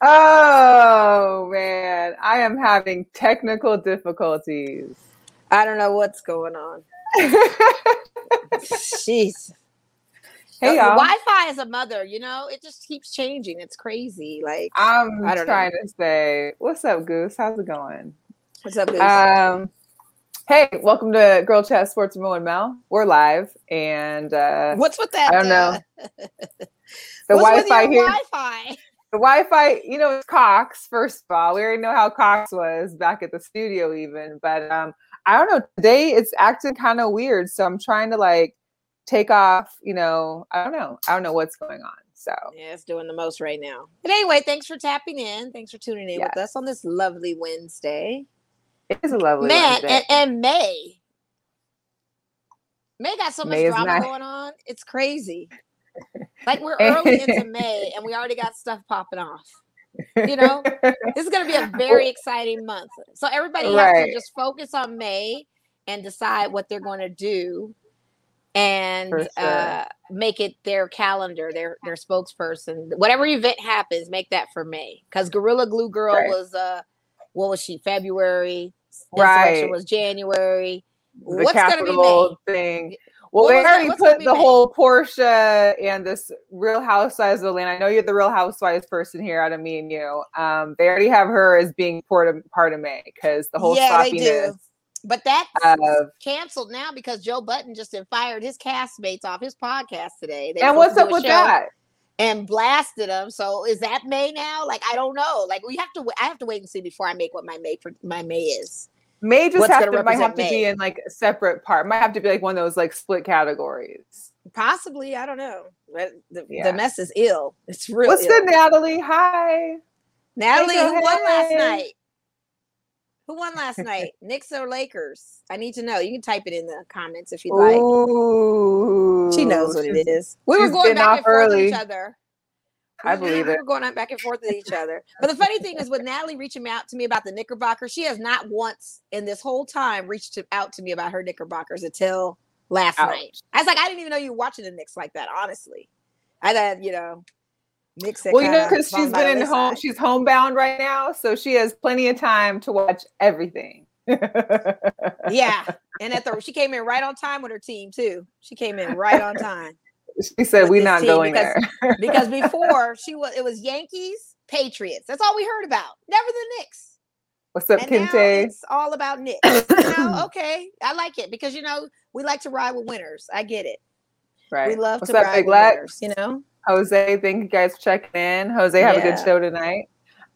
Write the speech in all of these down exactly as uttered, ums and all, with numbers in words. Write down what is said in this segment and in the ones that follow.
Oh, man. I am having technical difficulties. I don't know what's going on. Jeez. Hey, y'all. Wi-Fi as a mother, you know, it just keeps changing. It's crazy. Like I'm I don't trying know. to say, what's up, Goose? How's it going? What's up, Goose? Um, hey, welcome to Girl Chat Sports with Mo and Mel. We're live, and uh, what's with that? I don't know. The Wi-Fi here. Wi-Fi? The Wi-Fi, you know, it's Cox. First of all, we already know how Cox was back at the studio, even. But um, I don't know. Today it's acting kind of weird, so I'm trying to like. Take off, you know, I don't know. I don't know what's going on. So yeah, it's doing the most right now. But anyway, thanks for tapping in. Thanks for tuning in yes. with us on this lovely Wednesday. It is a lovely Man, Wednesday. And, and May. May got so much May drama going on. It's crazy. Like we're early into May and we already got stuff popping off. You know, this is going to be a very exciting month. So everybody right. has to just focus on May and decide what they're going to do. And sure. uh, make it their calendar, their their spokesperson. Whatever event happens, make that for May. Because Gorilla Glue Girl right. was, uh, what was she, February? Right. was January. The What's going to be May? Thing. Well, what they already put the May? whole Portia and this Real Housewives of Atlanta. I know you're the Real Housewives person here out of me and you. Um, they already have her as being part of, part of May because the whole yeah, sloppiness. But that's uh, canceled now because Joe Budden just fired his castmates off his podcast today. They and what's up with that? And blasted them. So is that May now? Like I don't know. Like we have to. I have to wait and see before I make what my May my May is. May just have to, might have to May. be in like a separate part. Might have to be like one of those like split categories. Possibly, I don't know. The, yeah. the mess is ill. It's real. What's good, Natalie? Hi, Natalie. Hey, who won last night? Who won last night? Knicks or Lakers? I need to know. You can type it in the comments if you like. Ooh, she knows what it is. We were going back and forth with each other. I believe it. We were going on back and forth with each other. But the funny thing is with Natalie reaching out to me about the Knickerbockers, she has not once in this whole time reached out to me about her Knickerbockers until last Ouch. night. I was like, I didn't even know you were watching the Knicks like that, honestly. I thought, you know. Mexico, well, you know, because she's been in home, side. she's homebound right now, so she has plenty of time to watch everything. Yeah, and at the she came in right on time with her team too. She came in right on time. She said, "We're not going because, there because before she was it was Yankees, Patriots. That's all we heard about. Never the Knicks." What's up, Kente? It's all about Knicks. You know, okay, I like it because you know we like to ride with winners. I get it. Right. We love What's to up, ride Big with Lack? winners. You know. Jose, thank you guys for checking in. Jose, have yeah. a good show tonight.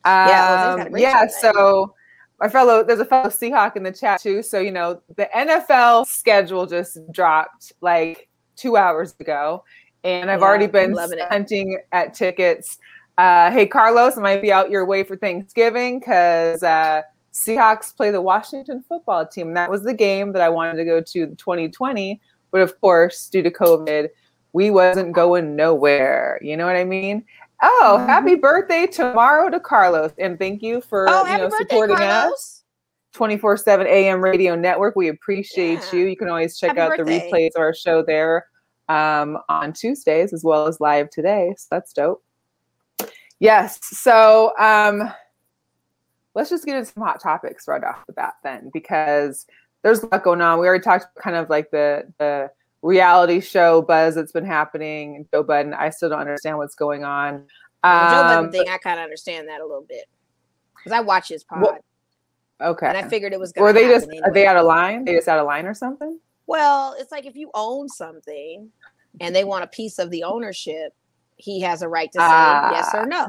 Um, yeah, yeah show so my fellow, there's a fellow Seahawk in the chat too. So, you know, the N F L schedule just dropped like two hours ago. And I've yeah, already been hunting it. at tickets. Uh, hey, Carlos, I might be out your way for Thanksgiving because uh, Seahawks play the Washington football team. That was the game that I wanted to go to in twenty twenty. But of course, due to COVID, we wasn't going nowhere. You know what I mean? Oh, mm-hmm. Happy birthday tomorrow to Carlos. And thank you for oh, you know, birthday, supporting Carlos. us. twenty-four seven A M Radio Network. We appreciate yeah. you. You can always check happy out birthday. the replays of our show there um, on Tuesdays as well as live today. So that's dope. Yes. So um, let's just get into some hot topics right off the bat then, because there's a lot going on. We already talked kind of like the the reality show buzz that's been happening. Joe Budden, I still don't understand what's going on. Um, well, Joe Budden thing, I kind of understand that a little bit because I watch his pod. Well, okay, and I figured it was going to happen. Were they just anyway. are they out of line? They just out of line or something? Well, it's like if you own something and they want a piece of the ownership, he has a right to say uh, yes or no.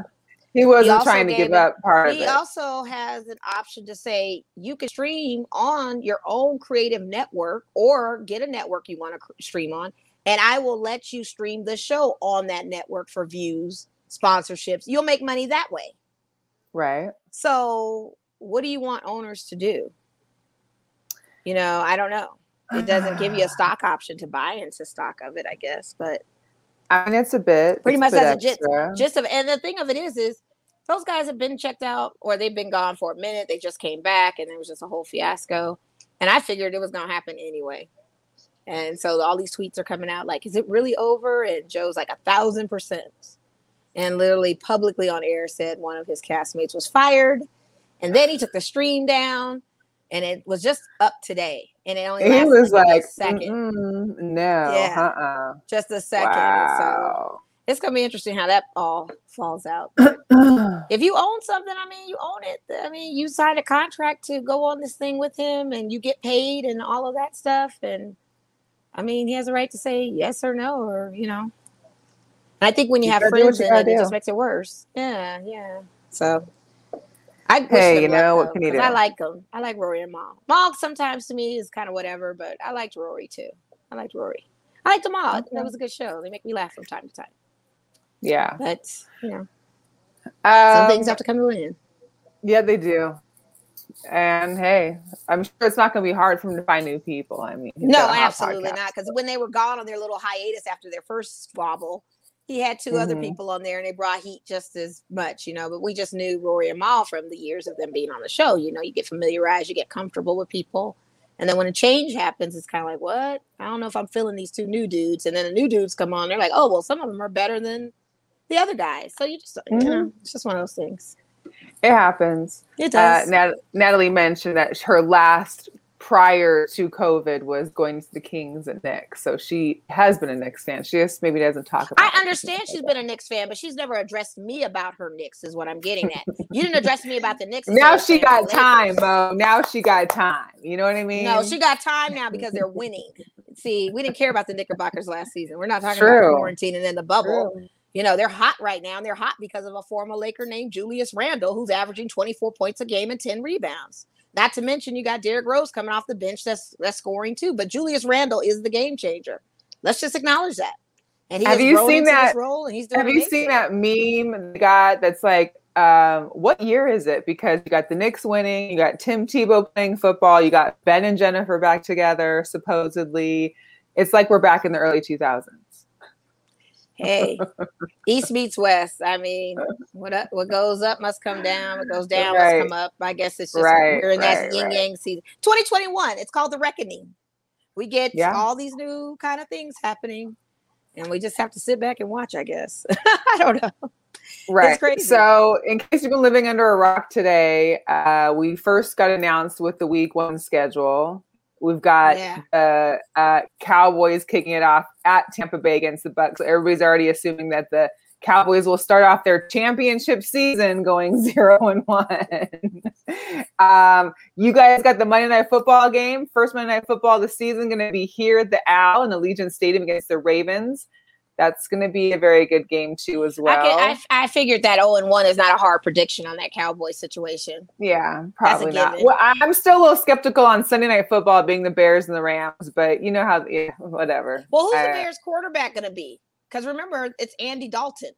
He wasn't he trying to give it, up part of it. He also has an option to say you can stream on your own creative network or get a network you want to stream on. And I will let you stream the show on that network for views, sponsorships. You'll make money that way. Right. So what do you want owners to do? You know, I don't know. It doesn't give you a stock option to buy into stock of it, I guess. But I mean, it's a bit. Pretty much that's a gist, gist of it. And the thing of it is, is those guys have been checked out or they've been gone for a minute. They just came back and it was just a whole fiasco. And I figured it was going to happen anyway. And so all these tweets are coming out like, is it really over? And Joe's like, a thousand percent. And literally publicly on air said one of his castmates was fired. And then he took the stream down. And it was just up today. And it only lasted it was like, like a second. No, yeah, uh-uh. Just a second. Wow. So it's going to be interesting how that all falls out. If you own something, I mean, you own it. I mean, you signed a contract to go on this thing with him and you get paid and all of that stuff. And I mean, he has a right to say yes or no, or, you know. And I think when you, you have friends, in it, it just makes it worse. Yeah, yeah. So. I hey, you know, what can you do? I like them. I like Rory and Mog. Mog sometimes to me is kind of whatever, but I liked Rory too. I liked Rory. I liked them all. Okay. That was a good show. They make me laugh from time to time. Yeah. But, you know, um, some things have to come to an end. Yeah, they do. And, hey, I'm sure it's not going to be hard for him to find new people. I mean, no, absolutely podcast. Not. Because when they were gone on their little hiatus after their first squabble, he had two mm-hmm. other people on there, and they brought heat just as much, you know. But we just knew Rory and Mal from the years of them being on the show. You know, you get familiarized, you get comfortable with people. And then when a change happens, it's kind of like, what? I don't know if I'm feeling these two new dudes. And then the new dudes come on. They're like, oh, well, some of them are better than the other guys. So you just, mm-hmm. you know, it's just one of those things. It happens. It does. Uh, Nat- Natalie mentioned that her last prior to COVID was going to the Kings and Knicks. So she has been a Knicks fan. She just maybe doesn't talk about it. I understand she's been a Knicks fan, but she's never addressed me about her Knicks is what I'm getting at. You didn't address me about the Knicks. Now she got time, Bo. Now she got time. You know what I mean? No, she got time now because they're winning. See, we didn't care about the Knickerbockers last season. We're not talking True. About quarantine and then the bubble. True. You know, they're hot right now, and they're hot because of a former Laker named Julius Randle, who's averaging twenty-four points a game and ten rebounds. Not to mention, you got Derrick Rose coming off the bench that's that's scoring too. But Julius Randle is the game changer. Let's just acknowledge that. And he have is you seen that? Role and he's doing have you seen that meme? The guy that's like, um, what year is it? Because you got the Knicks winning, you got Tim Tebow playing football, you got Ben and Jennifer back together. Supposedly, it's like we're back in the early two thousands. Hey, East meets West. I mean, what up, what goes up must come down. What goes down right. must come up. I guess it's just right, we're in right, that yin right. yang season. twenty twenty-one. It's called the reckoning. We get yeah. all these new kind of things happening, and we just have to sit back and watch. I guess I don't know. Right. It's crazy. So, in case you've been living under a rock today, uh, we first got announced with the week one schedule. We've got the yeah. uh, uh, Cowboys kicking it off at Tampa Bay against the Bucks. So everybody's already assuming that the Cowboys will start off their championship season going zero and one. um, you guys got the Monday Night Football game. First Monday Night Football of the season going to be here at the Owl in Allegiant Stadium against the Ravens. That's going to be a very good game, too, as well. I, can, I, I figured that oh and one is not a hard prediction on that Cowboys situation. Yeah, probably not. Well, I'm still a little skeptical on Sunday Night Football being the Bears and the Rams, but you know how yeah, – whatever. Well, who's I, the Bears quarterback going to be? Because remember, it's Andy Dalton.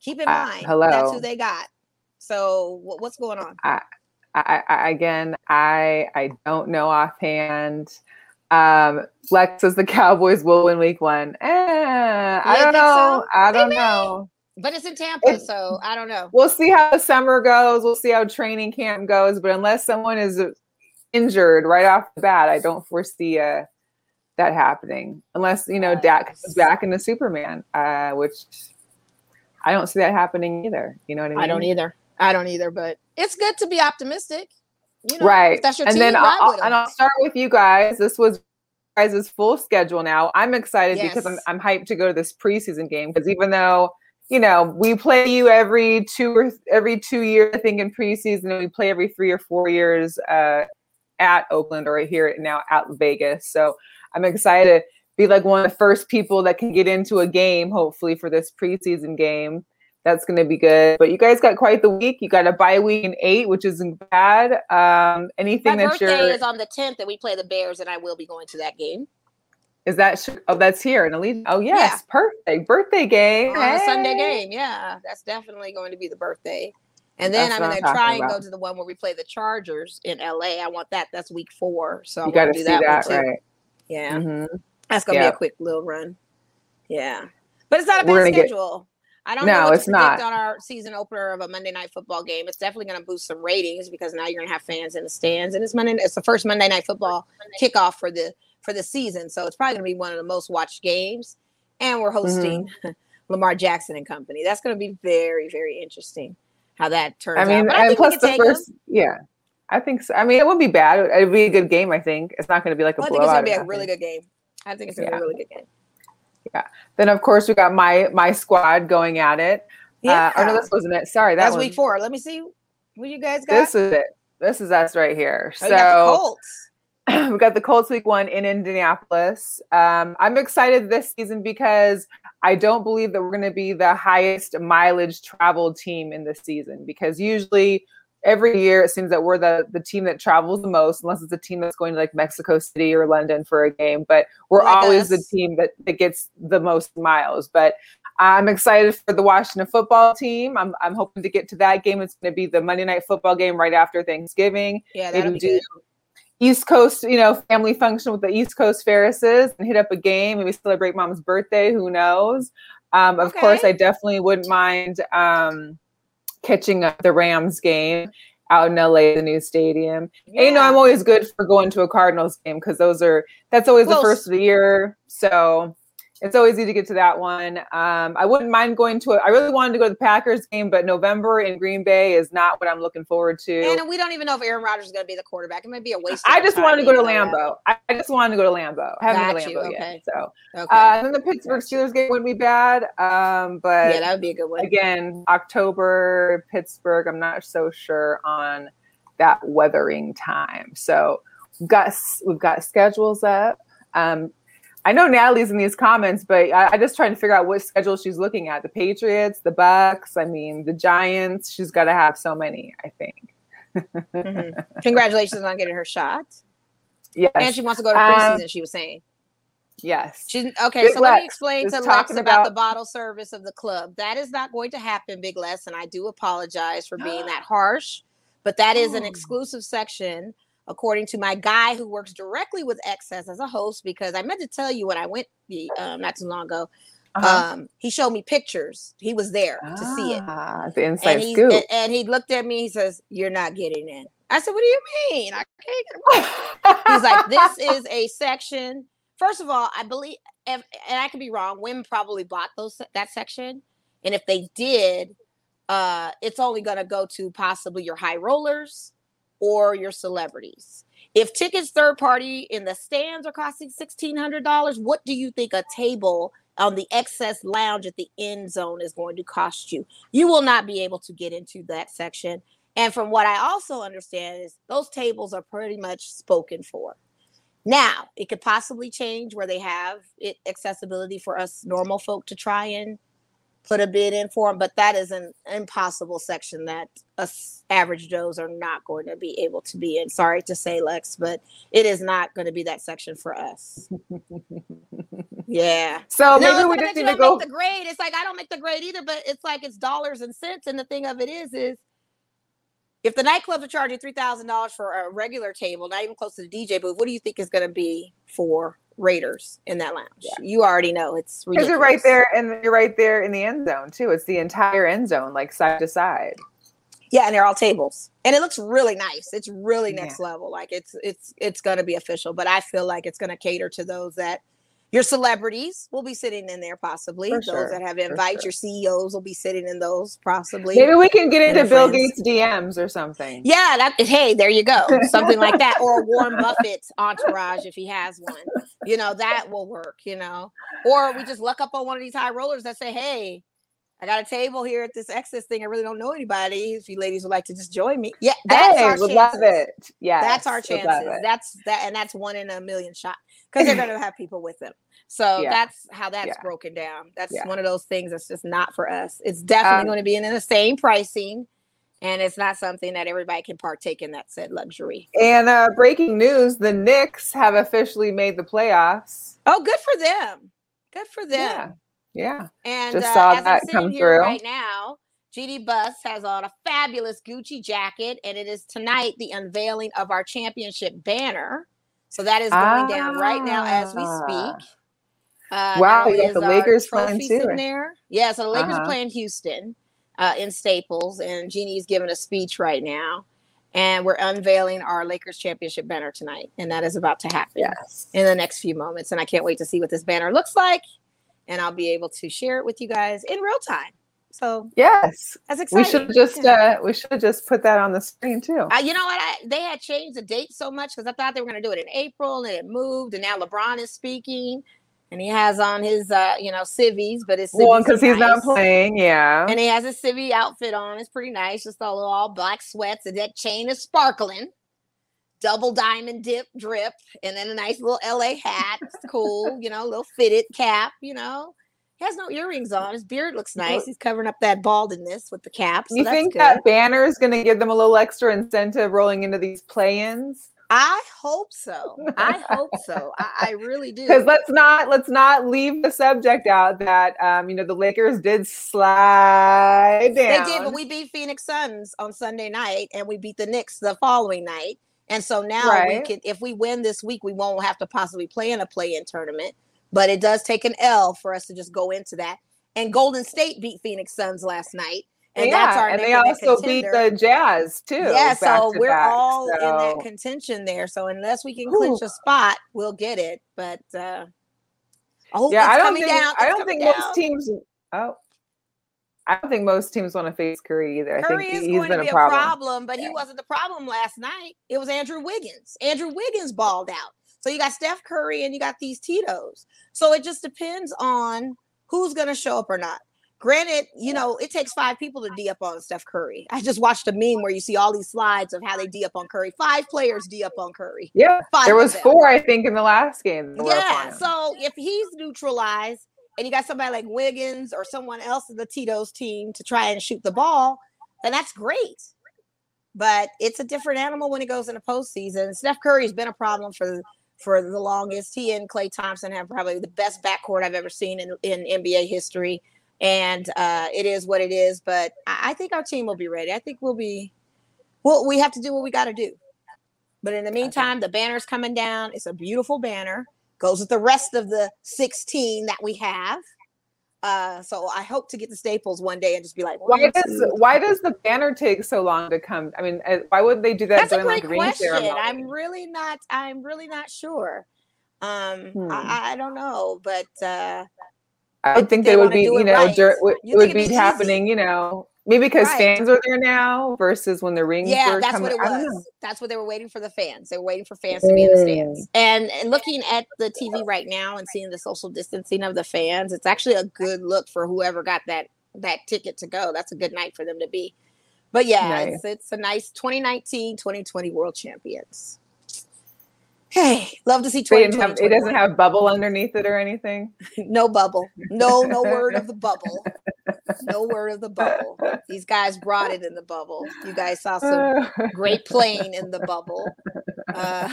Keep in uh, mind hello. That's who they got. So what, what's going on? I, I, I, again, I I don't know offhand. Um, Lex says the Cowboys will win week one. Eh, yeah, I don't know. So. I don't know. But it's in Tampa, it, so I don't know. We'll see how the summer goes. We'll see how training camp goes. But unless someone is injured right off the bat, I don't foresee uh, that happening. Unless, you know, yes. Dak comes back into Superman, uh, which I don't see that happening either. You know what I mean? I don't either. I don't either. But it's good to be optimistic. You know, right. That's your and team, then I'll, and I'll start with you guys. This was guys' full schedule now. I'm excited yes. because I'm, I'm hyped to go to this preseason game because even though, you know, we play you every two or every two years, I think in preseason, and we play every three or four years uh, at Oakland or here now at Vegas. So I'm excited to be like one of the first people that can get into a game, hopefully for this preseason game. That's going to be good. But you guys got quite the week. You got a bye week in eight, which isn't bad. Um, anything that you're... My birthday is on the tenth that we play the Bears, and I will be going to that game. Is that... Oh, that's here in Allegiant. Oh, yes. Yeah. Perfect. Birthday game. Uh, hey. Sunday game, yeah. That's definitely going to be the birthday. And then that's I'm going to try and about. go to the one where we play the Chargers in L A. I want that. That's week four. So I'm going to do that, that one, too. Right. Yeah. Mm-hmm. That's going to yeah. be a quick little run. Yeah. But it's not a bad schedule. Get- I don't no, know what it's to predict not. on our season opener of a Monday Night Football game. It's definitely going to boost some ratings because now you're going to have fans in the stands. And it's Monday. It's the first Monday Night Football Monday. kickoff for the for the season. So it's probably going to be one of the most watched games. And we're hosting mm-hmm. Lamar Jackson and company. That's going to be very, very interesting how that turns out. I mean, out. I and plus the first, them. yeah, I think so. I mean, it wouldn't be bad. It would be a good game, I think. It's not going to be like a I blowout. I think it's going to be a really good game. I think it's going to yeah. be a really good game. Yeah. Then, of course, we got my my squad going at it. Yeah. Uh, oh, no, this wasn't it. Sorry, that was week four. Let me see what you guys got. This is it. This is us right here. Oh, so you got the Colts. We got the Colts week one in Indianapolis. Um, I'm excited this season because I don't believe that we're going to be the highest mileage traveled team in this season, because usually every year it seems that we're the, the team that travels the most, unless it's a team that's going to like Mexico City or London for a game. But we're like always us. the team that, that gets the most miles. But I'm excited for the Washington football team. I'm I'm hoping to get to that game. It's going to be the Monday night football game right after Thanksgiving. Yeah, that'll be good. East Coast, you know, family function with the East Coast Ferrises and hit up a game. Maybe celebrate mom's birthday. Who knows? Um, of okay. course, I definitely wouldn't mind um, catching up the Rams game out in L A, the new stadium. Yeah. And, you know, I'm always good for going to a Cardinals game because those are, that's always Close. the first of the year. So it's always easy to get to that one. Um, I wouldn't mind going to it. I really wanted to go to the Packers game, but November in Green Bay is not what I'm looking forward to. And we don't even know if Aaron Rodgers is going to be the quarterback. It might be a waste of time. I just wanted to go to Lambeau. I just wanted to go to Lambeau. I haven't been to Lambeau yet. So, okay. uh, and then the Pittsburgh Steelers game wouldn't be bad. Um, but yeah, that would be a good one. Again, October, Pittsburgh. I'm not so sure on that weathering time. So we've got we've got schedules up. Um, I know Natalie's in these comments, but I, I just trying to figure out what schedule she's looking at. The Patriots, the Bucks, I mean, the Giants. She's got to have so many, I think. mm-hmm. Congratulations on getting her shot. Yes. And she wants to go to preseason, um, she was saying. Yes. She's, okay, Big so Lex let me explain to Lex about, about the bottle service of the club. That is not going to happen, Big Les, and I do apologize for being that harsh, but that is an exclusive section according to my guy who works directly with Excess as a host, because I meant to tell you when I went um, not too long ago, uh-huh. um, he showed me pictures. He was there ah, to see it. The inside and scoop. And, and he looked at me. He says, "You're not getting in." I said, "What do you mean? I can't get in." He's like, "This is a section." First of all, I believe, and, and I could be wrong. Wim probably bought those that section, and if they did, uh, it's only going to go to possibly your high rollers or your celebrities. If tickets third party in the stands are costing sixteen hundred dollars, what do you think a table on the Excess Lounge at the end zone is going to cost you? You will not be able to get into that section. And from what I also understand is those tables are pretty much spoken for. Now, it could possibly change where they have it accessibility for us normal folk to try and put a bid in for them, but that is an impossible section that us average Joes are not going to be able to be in. Sorry to say, Lex, but it is not going to be that section for us. Yeah. So maybe no, we just need to go. Make the grade. It's like I don't make the grade either, but it's like it's dollars and cents. And the thing of it is, is if the nightclubs are charging three thousand dollars for a regular table, not even close to the D J booth, what do you think is going to be for Raiders in that lounge? Yeah. You already know it's ridiculous. You're right there, and you're right there in the end zone too. It's the entire end zone, like side to side. Yeah, and they're all tables, and it looks really nice. It's really next yeah. level. Like it's it's it's going to be official, but I feel like it's going to cater to those that your celebrities will be sitting in there possibly. For those sure. that have invites, sure. your C E Os will be sitting in those possibly. Maybe we can get into Bill Gates' D Ms or something. Yeah, that hey, there you go, something like that, or Warren Buffett's entourage if he has one. You know, that will work, you know. Or we just luck up on one of these high rollers that say, "Hey, I got a table here at this Excess thing. I really don't know anybody. If you ladies would like to just join me." Yeah, that's hey, our chances. Love it. Yeah. That's our chances. That's that and that's one in a million shot. Because they're gonna have people with them. So yeah. that's how that's yeah. broken down. That's yeah. one of those things that's just not for us. It's definitely um, going to be in, in the same pricing. And it's not something that everybody can partake in, that said luxury. And uh, breaking news, the Knicks have officially made the playoffs. Oh, good for them. Good for them. Yeah. yeah. And just uh, saw as that I'm come through right now, G D Buss has on a fabulous Gucci jacket. And it is tonight the unveiling of our championship banner. So that is going ah. down right now as we speak. Uh, wow, you got the Lakers playing too. In there. Yeah, so the Lakers uh-huh. are playing Houston. Uh, in Staples, and Jeannie's giving a speech right now, And we're unveiling our Lakers championship banner tonight. And that is about to happen yes. in the next few moments. And I can't wait to see what this banner looks like. And I'll be able to share it with you guys in real time. So yes, that's exciting. We should just yeah. uh, we should just put that on the screen too. Uh, you know what? I, they had changed the date so much because I thought they were going to do it in April, and it moved. And now LeBron is speaking, and he has on his uh, you know civvies, but it's well because he's nice. Not playing, yeah. And he has a civvy outfit on. It's pretty nice, just all all black sweats, and that chain is sparkling, double diamond dip drip, and then a nice little L A hat. It's cool, you know, little fitted cap, you know. He has no earrings on. His beard looks nice. He's covering up that baldness with the cap. So you think good. That banner is going to give them a little extra incentive rolling into these play-ins? I hope so. I hope so. I, I really do. Because let's not let's not leave the subject out that um, you know the Lakers did slide down. They did, but we beat Phoenix Suns on Sunday night, and we beat the Knicks the following night. And so now right. we can, if we win this week, we won't have to possibly play in a play-in tournament. But it does take an L for us to just go into that. And Golden State beat Phoenix Suns last night. And yeah, that's our and they also contender. Beat the Jazz, too. Yeah, so we're back, all so. In that contention there. So unless we can clinch Ooh. A spot, we'll get it. But uh, I hope yeah, it's I don't coming think, down. It's I don't think down. Most teams oh. – I don't think most teams want to face Curry either. Curry I think is he's going been to be a problem, problem but yeah. he wasn't the problem last night. It was Andrew Wiggins. Andrew Wiggins balled out. So you got Steph Curry and you got these Tito's. So it just depends on who's going to show up or not. Granted, you know, it takes five people to D up on Steph Curry. I just watched a meme where you see all these slides of how they D up on Curry. Five players D up on Curry. Yeah, five there was four, I think, in the last game. Yeah, so if he's neutralized and you got somebody like Wiggins or someone else in the Tito's team to try and shoot the ball, then that's great. But it's a different animal when it goes into postseason. Steph Curry's been a problem for the For the longest. He and Klay Thompson have probably the best backcourt I've ever seen in, in N B A history. And uh, it is what it is. But I, I think our team will be ready. I think we'll be well, we have to do what we got to do. But in the meantime, okay. the banner's coming down. It's a beautiful banner. Goes with the rest of the sixteen that we have. Uh, so I hope to get to Staples one day and just be like, why does why does the banner take so long to come? I mean, why would they do that? That's a great like question. Ceremony? I'm really not. I'm really not sure. Um, hmm. I, I don't know, but uh, I would think they, they would be, you know, right. dur- w- you it would be, be happening, you know, maybe because right. fans are there now versus when the rings. Yeah, were that's coming. What it was. That's what they were waiting for the fans. They were waiting for fans mm. to be in the stands. And, and looking at the T V right now and seeing the social distancing of the fans, it's actually a good look for whoever got that that ticket to go. That's a good night for them to be. But yeah, nice. it's, it's a nice twenty nineteen twenty twenty world champions. Hey, love to see twenty twenty. Have, it doesn't have bubble underneath it or anything? No bubble. No, no word of the bubble. No word of the bubble. These guys brought it in the bubble. You guys saw some great playing in the bubble. Uh,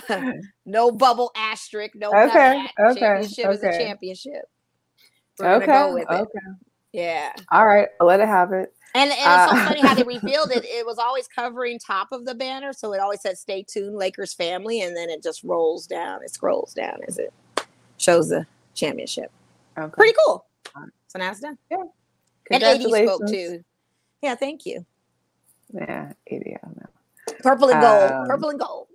no bubble asterisk. No okay, okay, championship okay. is a championship. We're okay, gonna go with it. Okay. Yeah. All right. I'll let it have it. And, and uh, it's so funny how they revealed it. It was always covering top of the banner. So it always said, stay tuned, Lakers family. And then it just rolls down. It scrolls down as it shows the championship. Okay. Pretty cool. So now it's done. Yeah. And A D spoke too. Yeah, thank you. Yeah, A D, I don't know. Purple and gold. Um, purple and gold.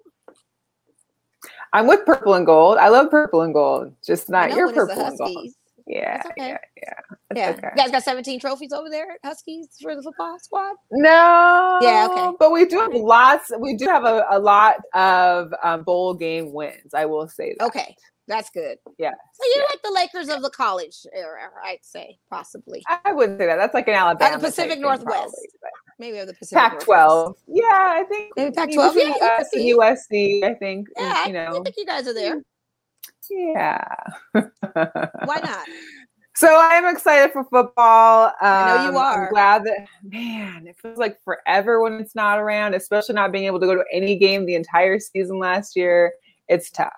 I'm with purple and gold. I love purple and gold. Just not your purple and gold. Yeah, okay. yeah, yeah, yeah. Okay. You guys got seventeen trophies over there at Huskies for the football squad? No. Yeah, okay. But we do have lots. We do have a, a lot of um, bowl game wins. I will say that. Okay, that's good. Yeah. So you're yeah. like the Lakers of the college era, I'd say, possibly. I wouldn't say that. That's like an Alabama. At the Pacific Northwest. Probably, maybe of the Pacific Pac twelve. Yeah, I think. Maybe Pac twelve. Yeah, uh, U S C, I think. Yeah, you know. I think you guys are there. Yeah. Why not? So I'm excited for football. Um, I know you are. I'm glad that, man, it feels like forever when it's not around, especially not being able to go to any game the entire season last year. It's tough.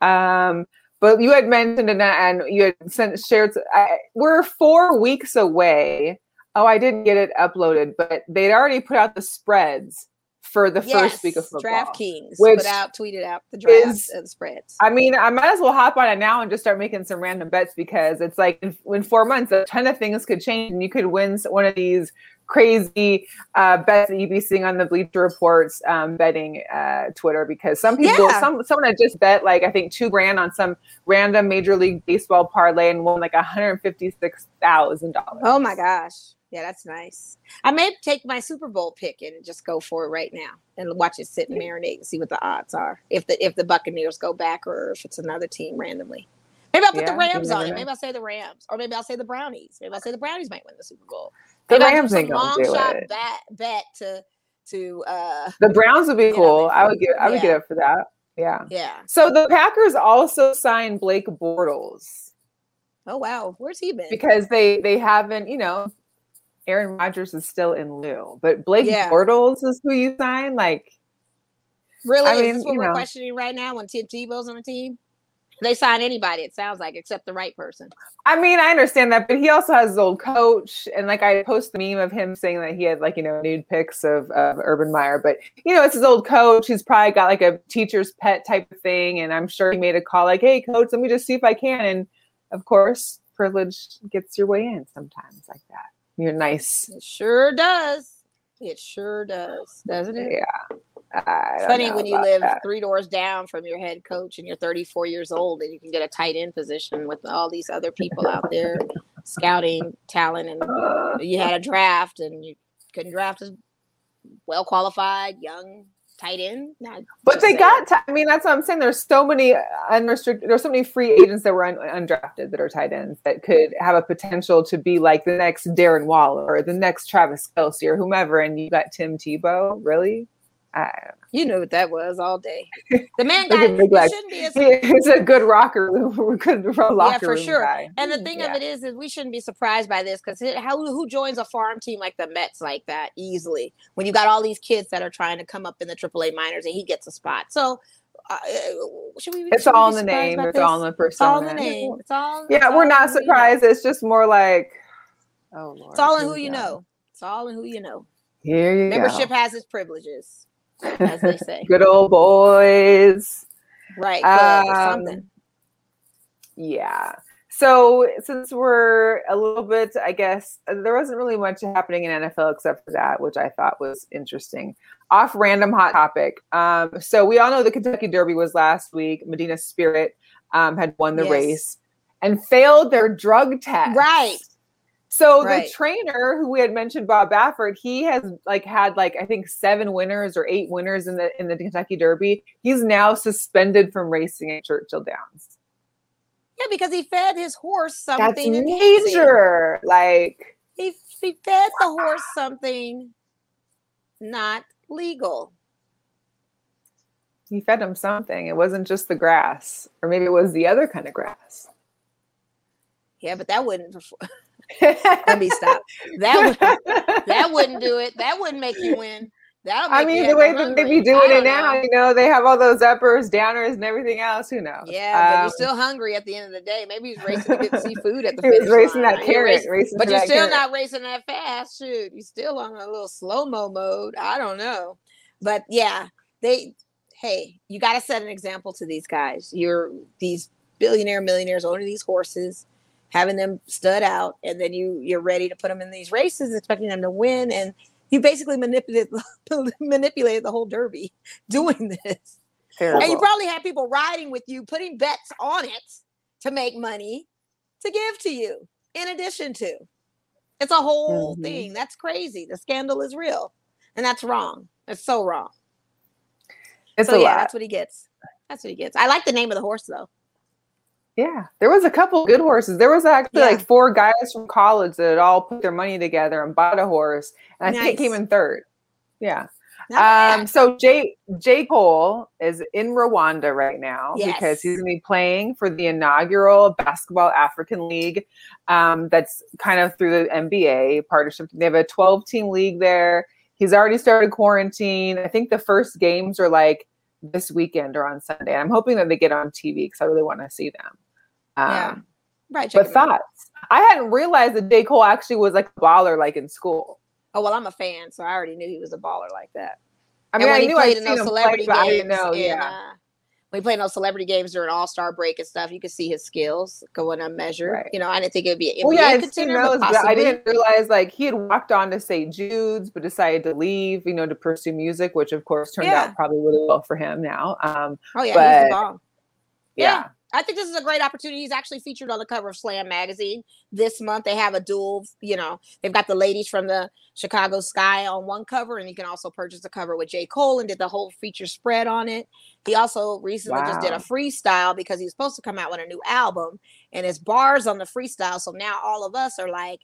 Um, but you had mentioned and, and you had sent shared. I, we're four weeks away. Oh, I didn't get it uploaded, but they'd already put out the spreads for the yes, first week of football. DraftKings put out, tweeted out the drafts is, and spreads. I mean, I might as well hop on it now and just start making some random bets, because it's like in, in four months, a ton of things could change, and you could win one of these crazy uh, bets that you'd be seeing on the Bleacher Report's um, betting uh, Twitter, because some people, yeah. some someone had just bet like I think two grand on some random Major League Baseball parlay and won like one hundred fifty six thousand dollars. Oh my gosh, yeah, that's nice. I may take my Super Bowl pick and just go for it right now and watch it sit and marinate and see what the odds are. If the if the Buccaneers go back, or if it's another team randomly. Maybe I'll put yeah, the Rams on it. Know. Maybe I'll say the Rams. Or maybe I'll say the Brownies. Maybe I'll say the Brownies might win the Super Bowl. The maybe Rams ain't going to do shot it. Bat, bet to, to, uh, the Browns would be cool. Know, I would get I would yeah. get up for that. Yeah. Yeah. So the Packers also signed Blake Bortles. Oh, wow. Where's he been? Because they, they haven't, you know, Aaron Rodgers is still in lieu. But Blake yeah. Bortles is who you sign? Like, really? I mean, is this what we're know. questioning right now when Tim Tebow's on the team? They sign anybody, it sounds like, except the right person. I mean, I understand that, but he also has his old coach. And, like, I post the meme of him saying that he had, like, you know, nude pics of, of Urban Meyer. But, you know, it's his old coach. He's probably got, like, a teacher's pet type of thing. And I'm sure he made a call like, hey, coach, let me just see if I can. And, of course, privilege gets your way in sometimes like that. You're nice. It sure does. It sure does, doesn't it? Yeah. It's funny when you live that. three doors down from your head coach and you're thirty-four years old and you can get a tight end position with all these other people out there scouting talent, and you had a draft and you couldn't draft a well-qualified young tight end. Not but they saying. got t- I mean, that's what I'm saying. There's so many unrestricted, there's so many free agents that were un- undrafted that are tight ends that could have a potential to be like the next Darren Waller or the next Travis Kelce or whomever, and you got Tim Tebow. Really? I you knew what that was all day. The man guy like, shouldn't be. As- he's a good rocker. We're good rocker. Yeah, for room sure. Guy. And the thing yeah. of it is, is we shouldn't be surprised by this, because how who joins a farm team like the Mets like that easily when you got all these kids that are trying to come up in the triple A minors and he gets a spot. So uh, should we? It's should all we in the name. It's this? all in the persona. It's all in the name. It's all. Yeah, it's all we're not surprised. You know. It's just more like, oh Lord. It's all in who you know. know. It's all in who you know. Here you Membership go. has its privileges. As they say, good old boys, right? Um, or something. Yeah. So since we're a little bit, I guess there wasn't really much happening in N F L except for that, which I thought was interesting. Off random hot topic. Um, so we all know the Kentucky Derby was last week. Medina Spirit um, had won the yes. race and failed their drug test. Right. So right. the trainer who we had mentioned, Bob Baffert, he has like had like, I think seven winners or eight winners in the, in the Kentucky Derby. He's now suspended from racing at Churchill Downs. Yeah. Because he fed his horse something. That's major. Like he, he fed the horse something not legal. He fed him something. It wasn't just the grass, or maybe it was the other kind of grass. Yeah, but that wouldn't let me stop. That would, that wouldn't do it. That wouldn't make you win. That'll make I mean, you the way that they be doing it now, know. you know, they have all those uppers, downers, and everything else. Who knows? Yeah, um, but you're still hungry at the end of the day. Maybe he's racing to get seafood at the finish line. He's racing that carrot, racing, but you're still not racing that fast. Shoot, you're still on a little slow mo mode. I don't know, but yeah, they. Hey, you got to set an example to these guys. You're these billionaire millionaires owning these horses, having them stud out, and then you, you're ready to put them in these races, expecting them to win. And you basically manipulated, manipulated the whole Derby doing this. Terrible. And you probably had people riding with you, putting bets on it to make money to give to you in addition to. It's a whole mm-hmm. thing. That's crazy. The scandal is real. And that's wrong. It's so wrong. It's so, a yeah, lot. That's what he gets. That's what he gets. I like the name of the horse, though. Yeah, there was a couple good horses. There was actually yeah. like four guys from college that had all put their money together and bought a horse. And nice. I think it came in third. Yeah. Um, so J. J. Cole is in Rwanda right now yes. because he's going to be playing for the inaugural Basketball African League. Um, that's kind of through the N B A partnership. They have a twelve-team league there. He's already started quarantine. I think the first games are like this weekend or on Sunday. I'm hoping that they get on T V because I really want to see them. Um, yeah, right. But thoughts? I hadn't realized that J. Cole actually was like a baller, like in school. Oh well, I'm a fan, so I already knew he was a baller like that. I mean, I knew I seen him play, but I didn't know. Yeah. When he played those celebrity games during All-Star break and stuff, you could see his skills going unmeasured. Right. You know, I didn't think it'd be an N B A well, yeah, contender, knows, but I didn't realize, like, he had walked on to Saint Jude's, but decided to leave, you know, to pursue music, which, of course, turned yeah. out probably really well for him now. Um, oh, yeah, but, he's the bomb. Yeah. yeah. I think this is a great opportunity. He's actually featured on the cover of Slam magazine this month. They have a dual, you know, they've got the ladies from the Chicago Sky on one cover, and you can also purchase the cover with J. Cole and did the whole feature spread on it. He also recently wow. just did a freestyle because he was supposed to come out with a new album, and it's bars on the freestyle. So now all of us are like,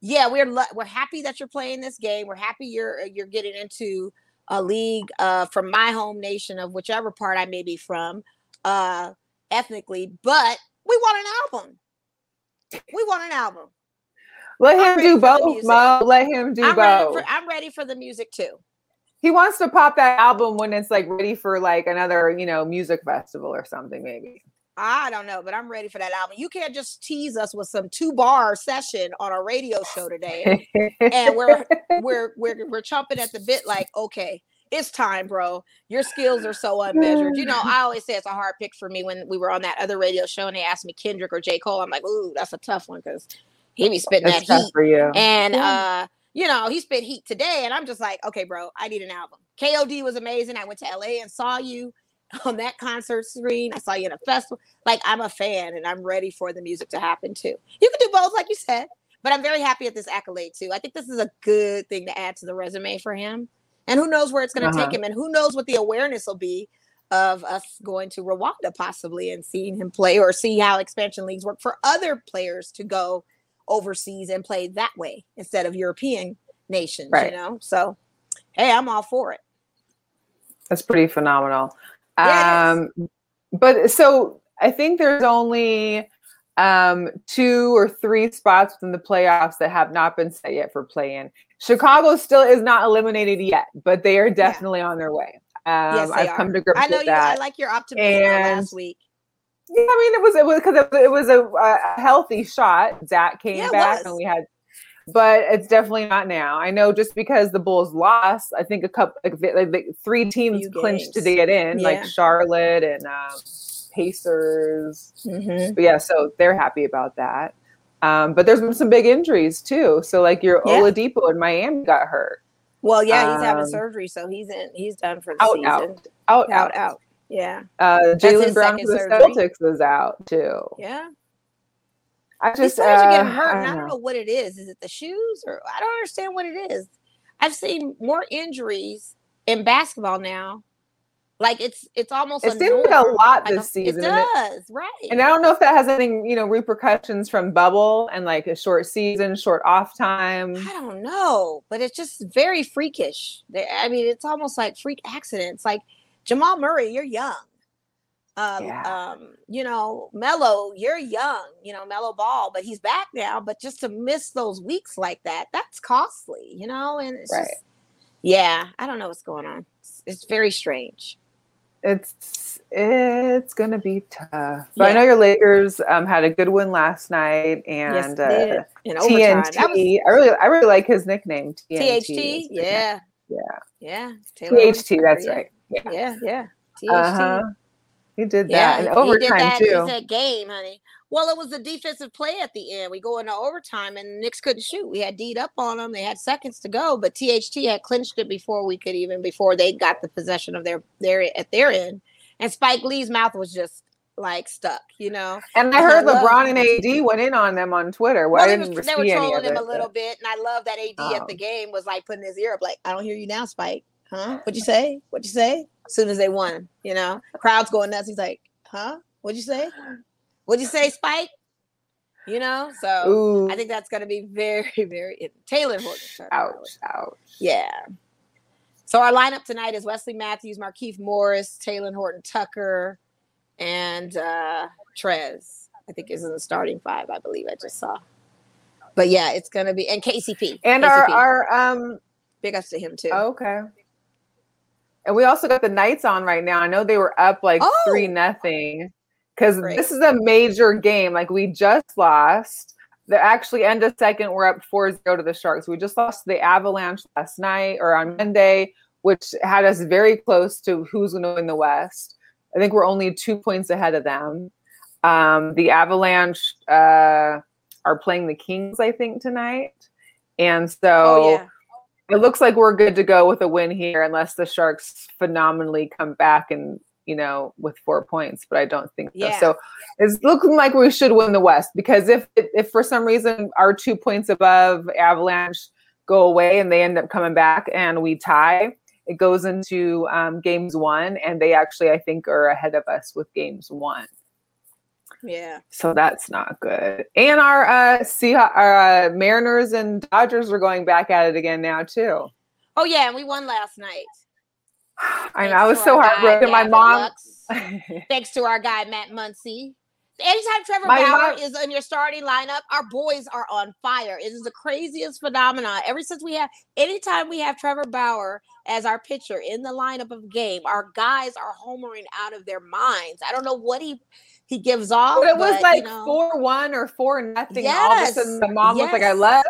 yeah, we're lo- we're happy that you're playing this game. We're happy you're you're getting into a league uh, from my home nation of whichever part I may be from uh, ethnically, but we want an album. We want an album. Let him do both, Mo. Let him do I'm both. Ready for, I'm ready for the music too. He wants to pop that album when it's like ready for like another, you know, music festival or something, maybe. I don't know, but I'm ready for that album. You can't just tease us with some two bar session on a radio show today, and we're we're we're we're chomping at the bit like, okay, it's time, bro. Your skills are so unmeasured. You know, I always say it's a hard pick for me when we were on that other radio show and they asked me Kendrick or J. Cole. I'm like, ooh, that's a tough one because he be spitting that's that heat for you. And yeah. uh. You know, he spit heat today, and I'm just like, okay, bro, I need an album. K O D was amazing. I went to L A and saw you on that concert screen. I saw you in a festival. Like, I'm a fan, and I'm ready for the music to happen, too. You can do both, like you said, but I'm very happy at this accolade, too. I think this is a good thing to add to the resume for him, and who knows where it's going to uh-huh. take him, and who knows what the awareness will be of us going to Rwanda, possibly, and seeing him play or see how expansion leagues work for other players to go overseas and play that way instead of European nations, right. You know? So, hey, I'm all for it. That's pretty phenomenal. Yes. Um, but so I think there's only um, two or three spots within the playoffs that have not been set yet for play-in. Chicago still is not eliminated yet, but they are definitely yeah. on their way. Um, yes, they I've are. come to grips I know with you, that. I like your optimism last week. Yeah, I mean, it was it was because it, it was a, a healthy shot. Zach came yeah, back, was. and we had, but it's definitely not now. I know just because the Bulls lost, I think a couple, like, like three teams clinched to get in, yeah. like Charlotte and um, Pacers. Mm-hmm. But yeah, so they're happy about that. Um, but there's been some big injuries too. So like your yeah. Oladipo in Miami got hurt. Well, yeah, he's um, having surgery, so he's in. He's done for the out, season. Out, out, out, out. Yeah. Uh, Jaylen Brown for the surgery. Celtics was out too. Yeah. I just, These players uh, are getting hurt, I and I don't know. know what it is. Is it the shoes, or I don't understand what it is? I've seen more injuries in basketball now. Like it's it's almost it seems like a lot this season. It does, right? And I don't know if that has anything, you know, repercussions from bubble and like a short season, short off time. I don't know, but it's just very freakish. I mean, it's almost like freak accidents, like. Jamal Murray, you're young. Um, yeah. um, you know, Melo, you're young. You know, Melo Ball, but he's back now. But just to miss those weeks like that, that's costly, you know? And it's right. just, yeah, I don't know what's going on. It's, it's very strange. It's it's going to be tough. But yeah. I know your Lakers um, had a good win last night. And yes, uh, in overtime. T N T. Was- I, really, I really like his nickname, T N T. T H T? Yeah. Yeah. Yeah. Taylor T H T, that's yeah. right. Yeah, yeah, yeah. T H T. Uh-huh. He did that yeah, in overtime, he did that. too. It's a game, honey. Well, it was the defensive play at the end. We go into overtime, and the Knicks couldn't shoot. We had D'd up on them. They had seconds to go, but T H T had clinched it before we could even, before they got the possession of their, their at their end. And Spike Lee's mouth was just, like, stuck, you know? And I heard I LeBron and A D went in on them on Twitter. Well, well, I didn't was, they were trolling him a little bit, and I love that A D oh. at the game was, like, putting his ear up, like, I don't hear you now, Spike. Huh? What'd you say? What'd you say? As soon as they won, you know, crowd's going nuts. He's like, huh? What'd you say? What'd you say, Spike? You know, so Ooh. I think that's going to be very, very Taylor Horton Tucker. Ouch, ouch. Yeah. So our lineup tonight is Wesley Matthews, Markeith Morris, Taylor Horton Tucker, and uh, Trez, I think is in the starting five, I believe I just saw. But yeah, it's going to be, and K C P. And K C P. our, our, um, big ups to him too. Okay. And we also got the Knights on right now. I know they were up like oh. three nothing because this is a major game. Like we just lost. They're actually end of second. We're up four zero to the Sharks. We just lost to the Avalanche last night or on Monday, which had us very close to who's going to win the West. I think we're only two points ahead of them. Um, the Avalanche uh, are playing the Kings, I think, tonight. And so oh, yeah. it looks like we're good to go with a win here unless the Sharks phenomenally come back and, you know, with four points, but I don't think yeah. so. So it's looking like we should win the West, because if, if for some reason our two points above Avalanche go away and they end up coming back and we tie, it goes into um, games one, and they actually, I think, are ahead of us with games one. Yeah. So that's not good. And our uh, Seah- our uh, Mariners and Dodgers are going back at it again now too. Oh yeah, and we won last night. I know. I was so heartbroken. My mom. Thanks to our guy Matt Muncy. Anytime Trevor My Bauer mom. is in your starting lineup, our boys are on fire. It is the craziest phenomenon. Ever since we have, anytime we have Trevor Bauer as our pitcher in the lineup of game, our guys are homering out of their minds. I don't know what he he gives off. But it was but, like four one you know. or four nothing. Yes. All of a sudden, the mom yes. was like, I left.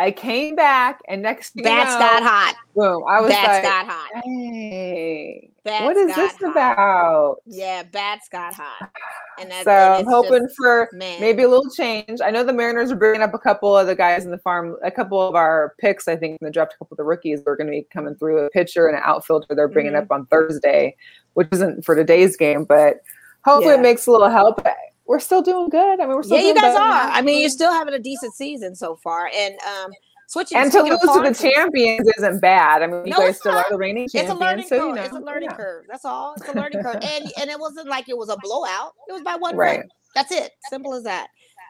I came back, and next thing Bats you know, got hot. Boom. I was Bats like, got hot. Hey, Bats what is this hot. about? Yeah, Bats got hot. And that, so and I'm hoping just, for man. maybe a little change. I know the Mariners are bringing up a couple of the guys in the farm, a couple of our picks, I think, in the draft, a couple of the rookies are going to be coming through, a pitcher and an outfielder they're bringing mm-hmm. up on Thursday, which isn't for today's game, but hopefully yeah. it makes a little help. We're still doing good. I mean, we're still yeah, doing you guys better. are. I mean, you're still having a decent season so far, and um, switching and to lose to the champions isn't bad. I mean, you no, guys still not. are the reigning champions. It's a learning so, curve. You know, it's a learning yeah. curve. That's all. It's a learning curve, and and it wasn't like it was a blowout. It was by one right. win. That's it. Simple as that.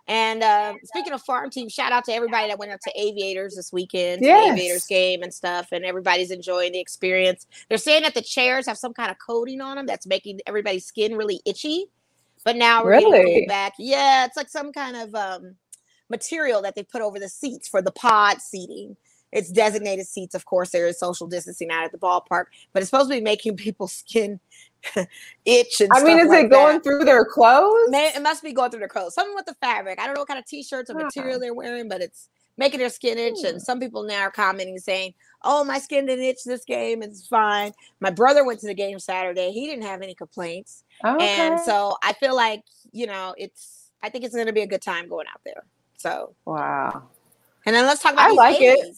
And uh, speaking of farm team, shout out to everybody that went up to Aviators this weekend, yes. Aviators game and stuff, and everybody's enjoying the experience. They're saying that the chairs have some kind of coating on them that's making everybody's skin really itchy. But now we're really? getting back. Yeah, it's like some kind of um, material that they put over the seats for the pod seating. It's designated seats. Of course, there is social distancing out at the ballpark, but it's supposed to be making people's skin itch and I stuff mean, is like it going that. through their clothes? Man, it must be going through their clothes. Something with the fabric. I don't know what kind of T-shirts or huh. material they're wearing, but it's making their skin itch. Hmm. And some people now are commenting saying, oh, my skin didn't itch this game. It's fine. My brother went to the game Saturday. He didn't have any complaints. Okay. And so I feel like, you know, it's, I think it's going to be a good time going out there. So. Wow. And then let's talk about I these like A's. It.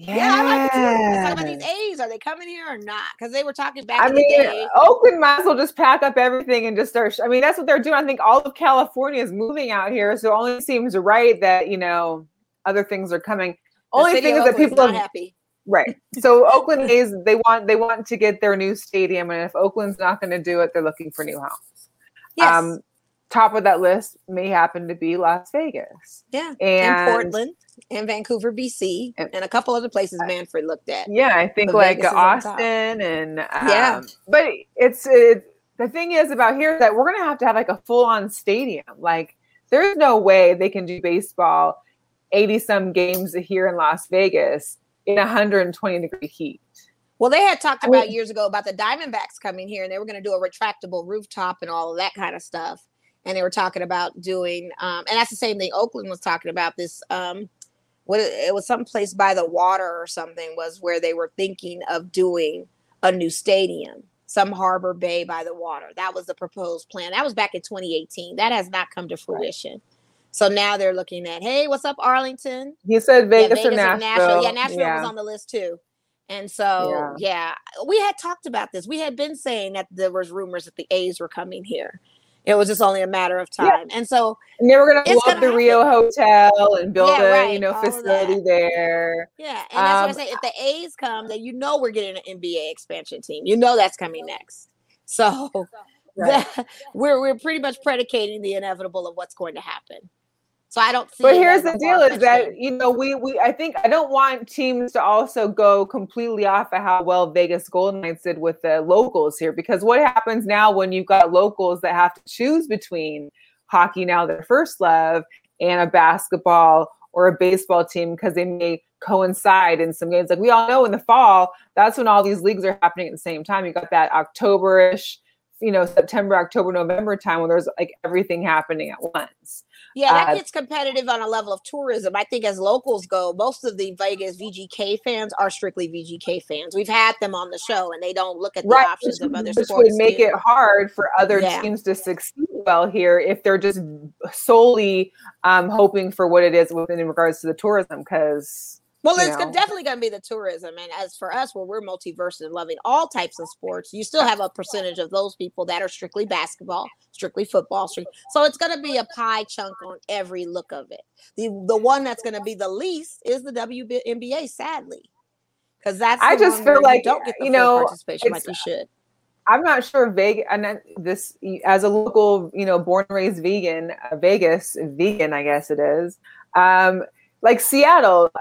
Yeah. yeah, I like it too. Let's talk about these A's. Are they coming here or not? Because they were talking back I in mean, the day. Oakland might as well just pack up everything and just start. Sh- I mean, that's what they're doing. I think all of California is moving out here. So it only seems right that, you know, other things are coming. The only thing is that people are happy. Right. So Oakland A's, they want they want to get their new stadium. And if Oakland's not going to do it, they're looking for new homes. Yes. Um, top of that list may happen to be Las Vegas. Yeah. And, and Portland and Vancouver, B C. And, and a couple other places Manfred looked at. Yeah. I think like Austin and. Um, yeah. But it's it, the thing is about here is that we're going to have to have like a full on stadium. Like there's no way they can do baseball eighty some games here in Las Vegas in one hundred twenty degree heat. Well, they had talked about I mean, years ago about the Diamondbacks coming here, and they were going to do a retractable rooftop and all of that kind of stuff. And they were talking about doing, um, and that's the same thing Oakland was talking about. This, um, what it was, someplace by the water or something, was where they were thinking of doing a new stadium, some harbor bay by the water. That was the proposed plan. That was back in twenty eighteen. That has not come to fruition. Right. So now they're looking at, hey, what's up, Arlington? He said Vegas, yeah, Vegas or Nashville. Nashville. Yeah, Nashville yeah. was on the list too. And so, yeah. yeah, we had talked about this. We had been saying that there was rumors that the A's were coming here. It was just only a matter of time. Yeah. And so and they were going to blow up the happen. Rio Hotel and build yeah, a right. you know All facility there. Yeah, and that's um, what I say. If the A's come, then you know we're getting an N B A expansion team. You know that's coming next. So right. the, we're we're pretty much predicating the inevitable of what's going to happen. So I don't see. But here's the deal is that, you know, we, we, I think I don't want teams to also go completely off of how well Vegas Golden Knights did with the locals here, because what happens now when you've got locals that have to choose between hockey, now their first love, and a basketball or a baseball team, because they may coincide in some games. Like we all know in the fall, that's when all these leagues are happening at the same time. You got that October-ish you know, September, October, November time when there's like everything happening at once. Yeah, that uh, gets competitive on a level of tourism. I think as locals go, most of the Vegas V G K fans are strictly V G K fans. We've had them on the show and they don't look at the right, options of other sports. Which would make it hard for other yeah. teams to succeed well here if they're just solely um, hoping for what it is within in regards to the tourism because... Well, you it's know. definitely going to be the tourism. And as for us, where we're multiverse and loving all types of sports, you still have a percentage of those people that are strictly basketball, strictly football. Strictly. So it's going to be a pie chunk on every look of it. The the one that's going to be the least is the W N B A, sadly, because that's I just feel like, you, don't get the you know, participation like you should. I'm not sure Vegas, and this as a local, you know, born and raised vegan, uh, Vegas vegan, I guess it is um, like Seattle.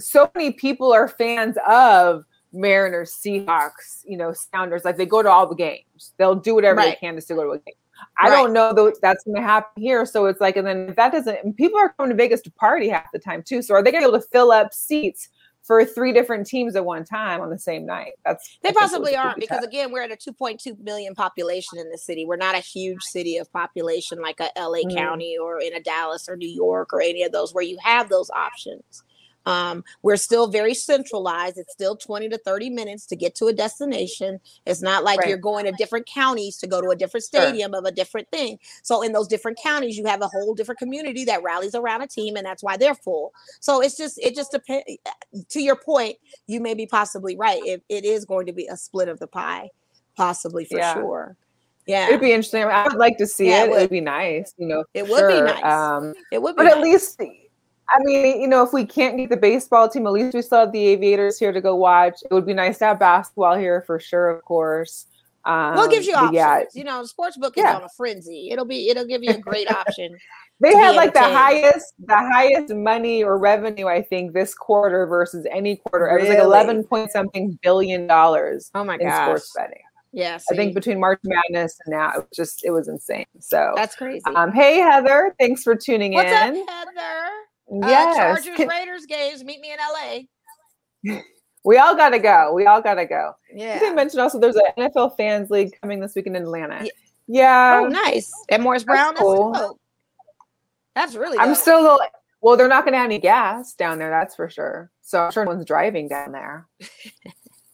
So many people are fans of Mariners, Seahawks, you know, Sounders. Like they go to all the games. They'll do whatever right. they can just to go to a game. I right. don't know that that's going to happen here. So it's like, and then if that doesn't, and people are coming to Vegas to party half the time too. So are they going to be able to fill up seats for three different teams at one time on the same night? That's They possibly aren't because, tough. again, we're at a two point two million population in the city. We're not a huge city of population like a L A mm-hmm. county or in a Dallas or New York or any of those where you have those options. Um, we're still very centralized. It's still twenty to thirty minutes to get to a destination. It's not like right. you're going to different counties to go to a different stadium sure. of a different thing. So in those different counties, you have a whole different community that rallies around a team, and that's why they're full. So it's just, it just depends. To your point, you may be possibly right. It, it is going to be a split of the pie, possibly for yeah. sure. Yeah, it'd be interesting. I would like to see yeah, it. It would it'd be nice, you know. It would sure. be nice. Um, it would, be but nice. At least. I mean, you know, if we can't get the baseball team, at least we still have the Aviators here to go watch. It would be nice to have basketball here for sure, of course. Um, well, it gives you options. Yeah. You know, the sports book is yeah. on a frenzy. It'll be, it'll give you a great option. They had like the highest, the highest money or revenue, I think, this quarter versus any quarter. Really? It was like eleven point something billion dollars. Oh my gosh. In sports betting. Yes, yeah, I think between March Madness and now, it was just it was insane. So that's crazy. Um, hey Heather, thanks for tuning What's in. What's up, Heather? Yes. Uh, Chargers Can- Raiders games. Meet me in L A. We all gotta go. We all gotta go. Yeah. You didn't mention also there's an N F L fans league coming this weekend in Atlanta. Yeah. yeah. Oh, nice. And Morris Brown. That's, cool. that's, cool. that's really. Good. I'm still a little, well. They're not gonna have any gas down there. That's for sure. So I'm sure no one's driving down there.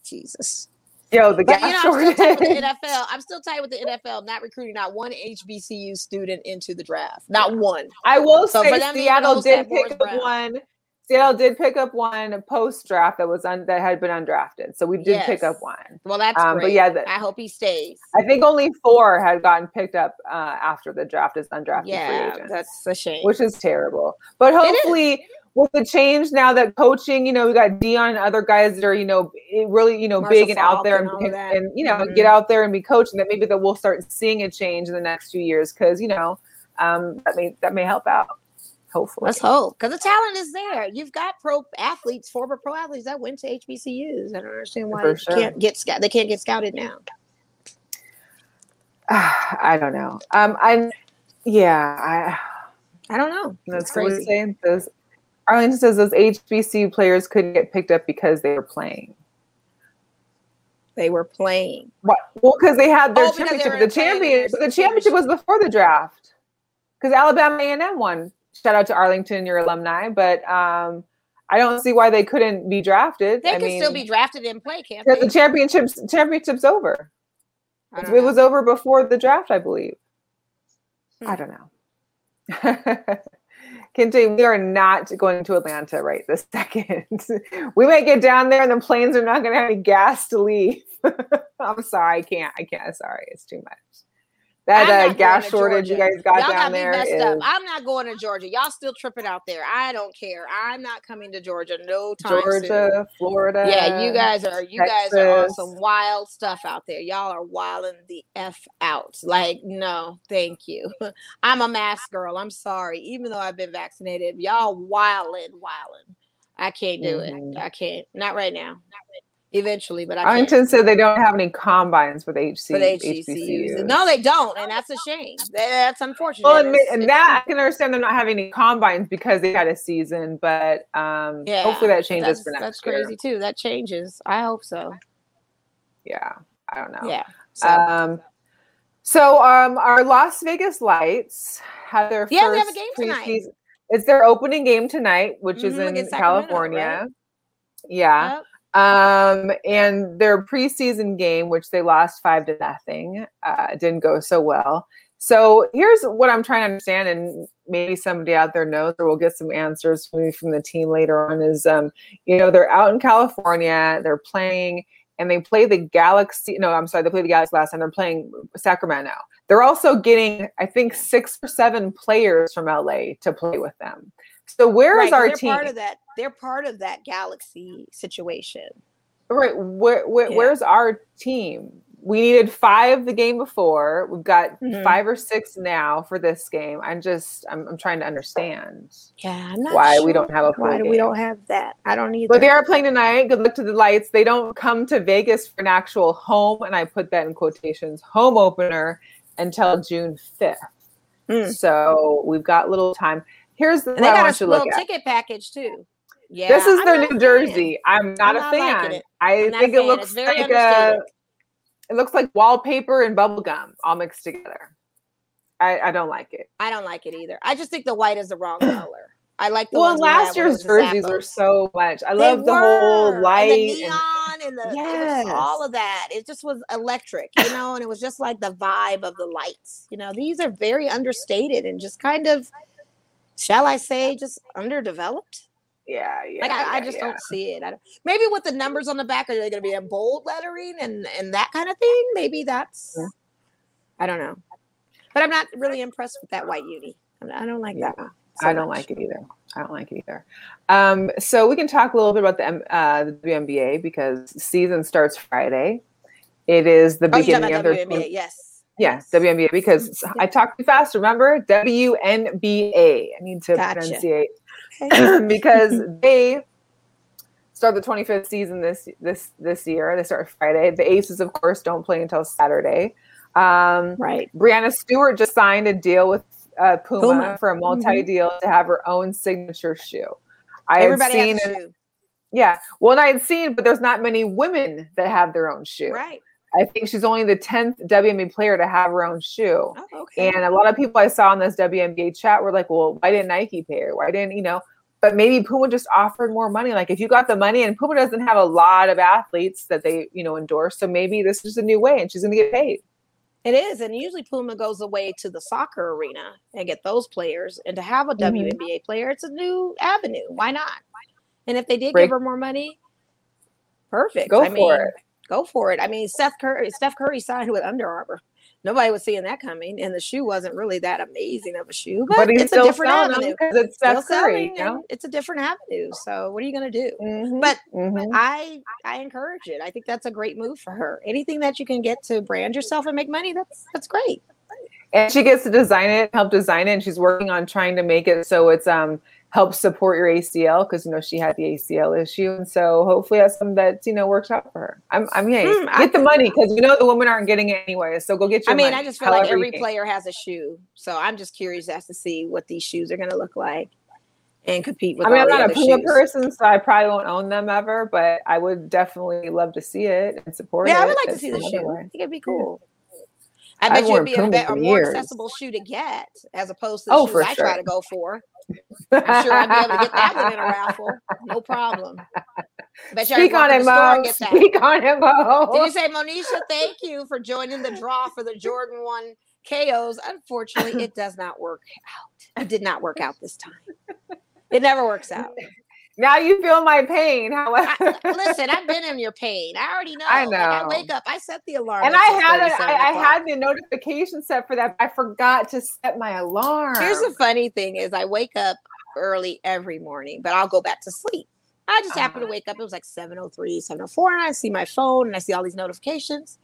Jesus. Yo, the but, gas you know, shortage. I'm still tight with the N F L. I'm still tight with the N F L. Not recruiting not one H B C U student into the draft. Not one. I will so, say Seattle did pick up Brown. one. Seattle did pick up one post draft that was un- that had been undrafted. So we did yes. pick up one. Well, that's um, great. But yeah, the, I hope he stays. I think only four had gotten picked up uh, after the draft is undrafted. Yeah, free agents, that's a shame. Which is terrible. But hopefully. With the change now that coaching, you know, we got Dion and other guys that are, you know, really, you know, Marshall big and out there and, and, and you know, mm-hmm. get out there and be coaching that maybe that we'll start seeing a change in the next few years. Cause you know, um, that may, that may help out. Hopefully. Let's hope. Cause the talent is there. You've got pro athletes, former pro athletes that went to H B C Us. I don't understand why they sure. can't get scout. They can't get scouted now. Uh, I don't know. Um, I, yeah, I, I don't know. That's crazy. Saying those, Arlene says those H B C U players couldn't get picked up because they were playing. They were playing. What? Well, because they had their oh, championship. The championship, the championship was before the draft. Because Alabama A and M won. Shout out to Arlington, your alumni. But um, I don't see why they couldn't be drafted. They I could mean, still be drafted and play, can't they? The championship's, championship's over. It know. was over before the draft, I believe. Hmm. I don't know. Continue. We are not going to Atlanta right this second. We might get down there and the planes are not going to have any gas to leave. I'm sorry. I can't. I can't. Sorry. It's too much. That uh, gas shortage Georgia. you guys got Y'all down got there. Is... Up. I'm not going to Georgia. Y'all still tripping out there. I don't care. I'm not coming to Georgia. No time Georgia, soon. Florida. Yeah, you guys are. You Texas. guys are on some wild stuff out there. Y'all are wilding the F out. Like, no, thank you. I'm a mask girl. I'm sorry. Even though I've been vaccinated, y'all wilding, wilding. I can't do mm. it. I can't. Not right now. Not right now. Eventually, but I Arlington said they don't have any combines with H C, for H B C Us. H B C Us. No, they don't, and that's a shame. That's unfortunate. Well, and, and that I can understand them not having any combines because they had a season, but um, yeah, hopefully that changes for next year. That's crazy too. That changes. I hope so. Yeah, I don't know. Yeah. So. Um, So um, our Las Vegas Lights had their yeah, first they have a game tonight. Preseason. It's their opening game tonight, which mm-hmm. is in California. Right? Yeah. Yep. Um, and their preseason game, which they lost five to nothing, uh, didn't go so well. So here's what I'm trying to understand, and maybe somebody out there knows, or we'll get some answers maybe from the team later on, is, um, you know, they're out in California, they're playing, and they play the Galaxy. No, I'm sorry, they played the Galaxy last time. They're playing Sacramento. They're also getting, I think, six or seven players from L A to play with them. So where right, is our they're team? Part of that, they're part of that Galaxy situation. Right. Where, where, yeah. Where's our team? We needed five the game before. We've got mm-hmm. five or six now for this game. I'm just, I'm, I'm trying to understand. Yeah, I'm not why sure. we don't have a play. Why do game. We don't have that? I don't either. But they are playing tonight. Good luck to the Lights. They don't come to Vegas for an actual home, and I put that in quotations, home opener until June fifth. Mm. So we've got little time. Here's the. And they got a little ticket package too. Yeah, this is I'm their New Jersey. I'm not I'm a fan. Not I think it looks like a. It looks like wallpaper and bubble gum all mixed together. I, I don't like it. I don't like it either. I just think the white is the wrong color. I like the well. Last year's jerseys were so much. I love the whole light, and the neon, and, and the yes. all of that. It just was electric, you know. And it was just like the vibe of the lights. You know, these are very understated and just kind of, shall I say, just underdeveloped. Yeah, yeah. Like I, yeah, I just yeah. don't see it. I don't, maybe with the numbers on the back, are they going to be in bold lettering and, and that kind of thing? Maybe that's. Yeah. I don't know, but I'm not really impressed with that white uni. I don't like yeah. that. So I don't much. like it either. I don't like it either. Um, so we can talk a little bit about the uh, the W N B A because season starts Friday. It is the oh, beginning of the W N B A. Yes. Yes, yeah, W N B A because yeah. I talk too fast. Remember W N B A. I need to gotcha. pronunciate. Because they start the twenty-fifth season this this this year. They start Friday. The Aces, of course, don't play until Saturday. Um, right. Brianna Stewart just signed a deal with uh, Puma, Puma for a multi-deal mm-hmm. to have her own signature shoe. I Everybody had seen, has a shoe. yeah. Well, and I had seen, but there's not many women that have their own shoe. Right. I think she's only the tenth W N B A player to have her own shoe. Oh, okay. And a lot of people I saw in this W N B A chat were like, well, why didn't Nike pay her? Why didn't, you know, but maybe Puma just offered more money. Like if you got the money, and Puma doesn't have a lot of athletes that they, you know, endorse. So maybe this is a new way and she's going to get paid. It is. And usually Puma goes away to the soccer arena and get those players. And to have a mm-hmm. W N B A player, it's a new avenue. Why not? And if they did Break. give her more money, perfect. Go I for mean, it. Go for it. I mean, Steph Curry, Steph Curry signed with Under Armour. Nobody was seeing that coming, and the shoe wasn't really that amazing of a shoe, but, but it's a different avenue. It's Steph Curry, you know? It's a different avenue. So what are you going to do? Mm-hmm. But mm-hmm. I I encourage it. I think that's a great move for her. Anything that you can get to brand yourself and make money, that's that's great. And she gets to design it, help design it, and she's working on trying to make it so it's um helps support your A C L because, you know, she had the A C L issue. And so hopefully that's something that, you know, works out for her. I'm, I'm yeah, mm, get I, the money because, you know, the women aren't getting it anyway. So go get your money. I mean, money, I just feel like every player has a shoe. So I'm just curious as to see what these shoes are going to look like and compete with I mean, all I'm not a Puma shoes. person, so I probably won't own them ever, but I would definitely love to see it and support yeah, it. Yeah, I would like to see the shoe. Way. I think it'd be cool. I, I bet you it'd be a, better, a more accessible shoe to get as opposed to the oh, shoes I sure. try to go for. I'm sure I'll be able to get that one in a raffle. No problem. Bet you Speak on it, Mo. Speak on it, Mo. Did you say, Monisha, thank you for joining the draw for the Jordan one K Os? Unfortunately, it does not work out. It did not work out this time. It never works out. Now you feel my pain. However, I, listen, I've been in your pain. I already know. I know. Like I wake up. I set the alarm. And I had it. I, I had the notification set for that. I forgot to set my alarm. Here's the funny thing: is I wake up early every morning, but I'll go back to sleep. I just happened uh, to wake up. It was like seven oh three, seven oh four, and I see my phone and I see all these notifications,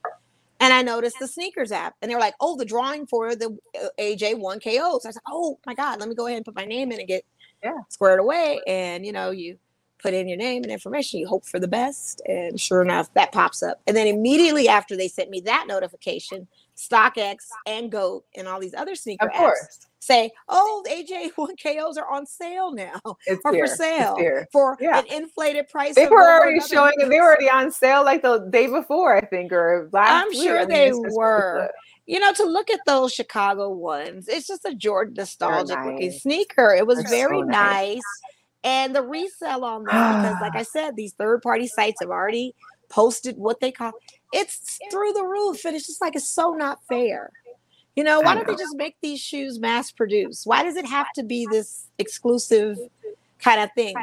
and I noticed the sneakers app, and they were like, "Oh, the drawing for the A J one K Os." So I was like, "Oh my God, let me go ahead and put my name in and get." Yeah, squared away, and you know you put in your name and information. You hope for the best. And sure enough, that pops up. And then immediately after they sent me that notification, StockX and GOAT and all these other sneaker apps say, oh, A J one K Os are on sale now. It's or here. for sale for yeah. an inflated price. They were already showing it. They were already on sale like the day before, I think, or last I'm week. sure I mean, they were. You know, to look at those Chicago ones, it's just a Jordan nostalgic nice. looking sneaker. It was They're very so nice. nice. And the resell on that, because like I said, these third-party sites have already posted what they call it's through the roof. And it's just like, it's so not fair. You know, why don't they just make these shoes mass produced? Why does it have to be this exclusive kind of thing?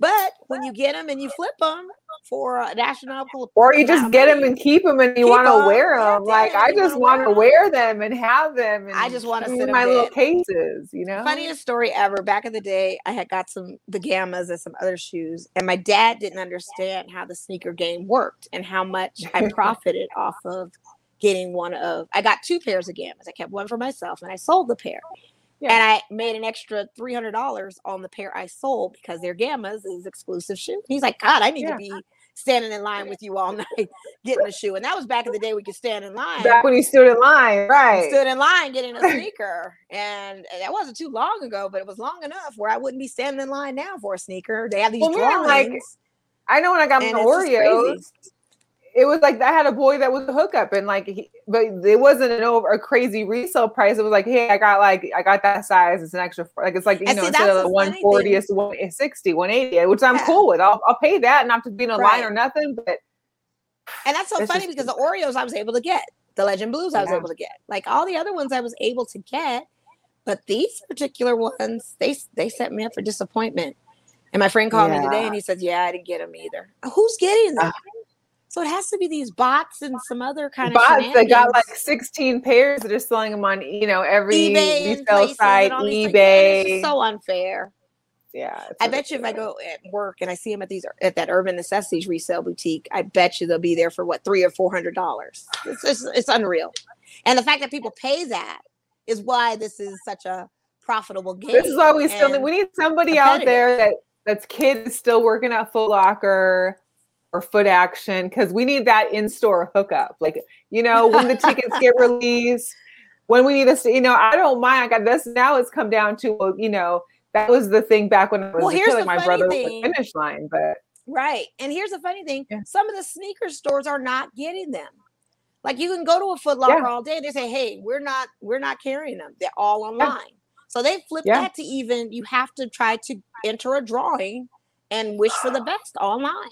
But when you get them and you flip them for a national, or you just get them and keep them and you want to wear them. Like, I just want to wear them and have them. And I just want to sit in my little cases, you know. Funniest story ever. Back in the day, I had got some the Gammas and some other shoes, and my dad didn't understand how the sneaker game worked and how much I profited off of getting one of. I got two pairs of Gammas. I kept one for myself, and I sold the pair. Yeah. And I made an extra three hundred dollars on the pair I sold because their Gammas is exclusive shoe. He's like, God, I need yeah. to be standing in line with you all night getting a shoe. And that was back in the day we could stand in line. Back when you stood in line, right. I stood in line getting a sneaker. And that wasn't too long ago, but it was long enough where I wouldn't be standing in line now for a sneaker. They have these well, drawings. Man, like, I know when I got my Oreos. It was like I had a boy that was a hookup, and like, he, but it wasn't an over a crazy resale price. It was like, hey, I got like I got that size. It's an extra, like it's like you and know see, instead of one forty, it's one sixty, one eighty, which I'm yeah. cool with. I'll I'll pay that, not to be in a right. line or nothing. But and that's so funny because the Oreos I was able to get, the Legend Blues I was yeah. able to get, like all the other ones I was able to get, but these particular ones they they set me up for disappointment. And my friend called yeah. me today, and he said, yeah, I didn't get them either. Who's getting them? Uh, So it has to be these bots and some other kind bots of bots that got like sixteen pairs that are selling them on, you know, every eBay resale site, eBay. It's so unfair. Yeah. I bet you if I go at work and I see them at these at that Urban Necessities resale boutique, I bet you they'll be there for what, three or four hundred dollars. It's just, it's unreal. And the fact that people pay that is why this is such a profitable game. This is why we still we need somebody out there that that's kids still working at Foot Locker or Foot Action, because we need that in-store hookup. Like, you know, when the tickets get released, when we need us to, you know, I don't mind. I got this. Now it's come down to, you know, that was the thing back when I was well, here's killing the my brother thing. with the Finish Line. But right. And here's the funny thing. Yeah. Some of the sneaker stores are not getting them. Like, you can go to a Foot Locker yeah. all day. They say, hey, we're not, we're not carrying them. They're all online. Yeah. So they flip yeah. that to even, you have to try to enter a drawing and wish for the best online.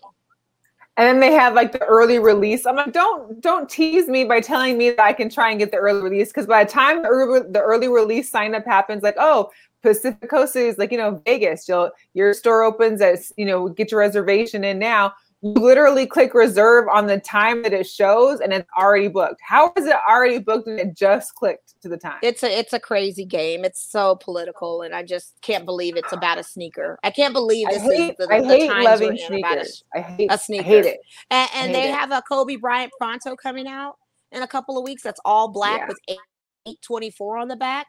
And then they have like the early release. I'm like, don't don't tease me by telling me that I can try and get the early release, because by the time the early, the early release sign up happens, like, oh, Pacific Coast is like, you know, Vegas. You'll, your store opens as, you know, get your reservation in now. You literally click reserve on the time that it shows, and it's already booked. How is it already booked and it just clicked to the time? It's a it's a crazy game. It's so political, and I just can't believe it's about a sneaker. I can't believe this is the, I the hate times loving we're in about a, I hate, a sneaker. I hate it. And, and hate they it. have a Kobe Bryant Pronto coming out in a couple of weeks. That's all black yeah. with eight twenty-four on the back.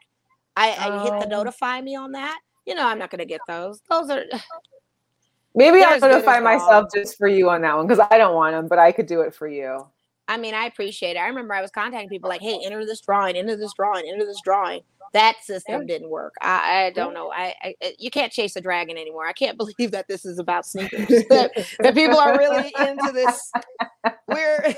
I, um, I hit the notify me on that. You know, I'm not going to get those. Those are. Maybe I'll notify myself just for you on that one, because I don't want them, but I could do it for you. I mean, I appreciate it. I remember I was contacting people like, hey, enter this drawing, enter this drawing, enter this drawing. That system didn't work. I, I don't know. I, I you can't chase a dragon anymore. I can't believe that this is about sneakers. that, that people are really into this. We're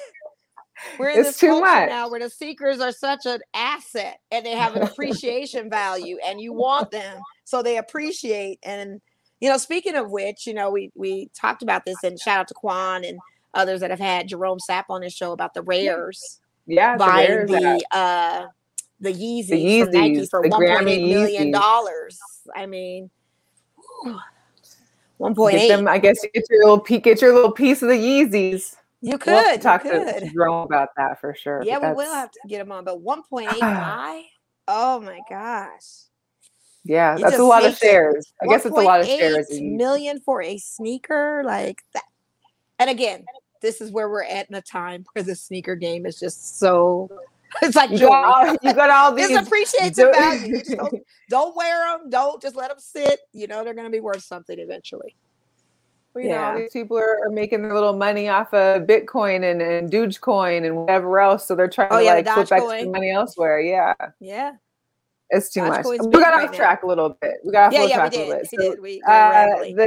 we're in it's this too much now where the sneakers are such an asset, and they have an appreciation value, and you want them so they appreciate. And you know, speaking of which, you know, we we talked about this, and shout out to Quan and others that have had Jerome Sapp on his show about the rares. Yeah, buying the, rares the uh the Yeezys, the Yeezys from Nike for one point eight million dollars. I mean, one point eight. Them, I guess you get your little pe- get your little piece of the Yeezys. You could we'll talk you could. to Jerome about that for sure. Yeah, we will have to get him on. But one point eight high. Oh my gosh. Yeah, that's a lot of shares. I guess it's a lot of shares. one point eight million for a sneaker like that. And again, this is where we're at in a time where the sneaker game is just so. It's like you got all, you got all these. It's appreciative value. Don't, don't wear them. Don't just let them sit. You know they're going to be worth something eventually. Well, you yeah. know, these people are, are making their little money off of Bitcoin and, and Dogecoin and whatever else. So they're trying oh, to yeah, like flip extra money elsewhere. Yeah. Yeah. It's too Dodge much. We got off right track now. a little bit. We got off yeah, yeah, track we did. a little bit. So, we did. We, uh,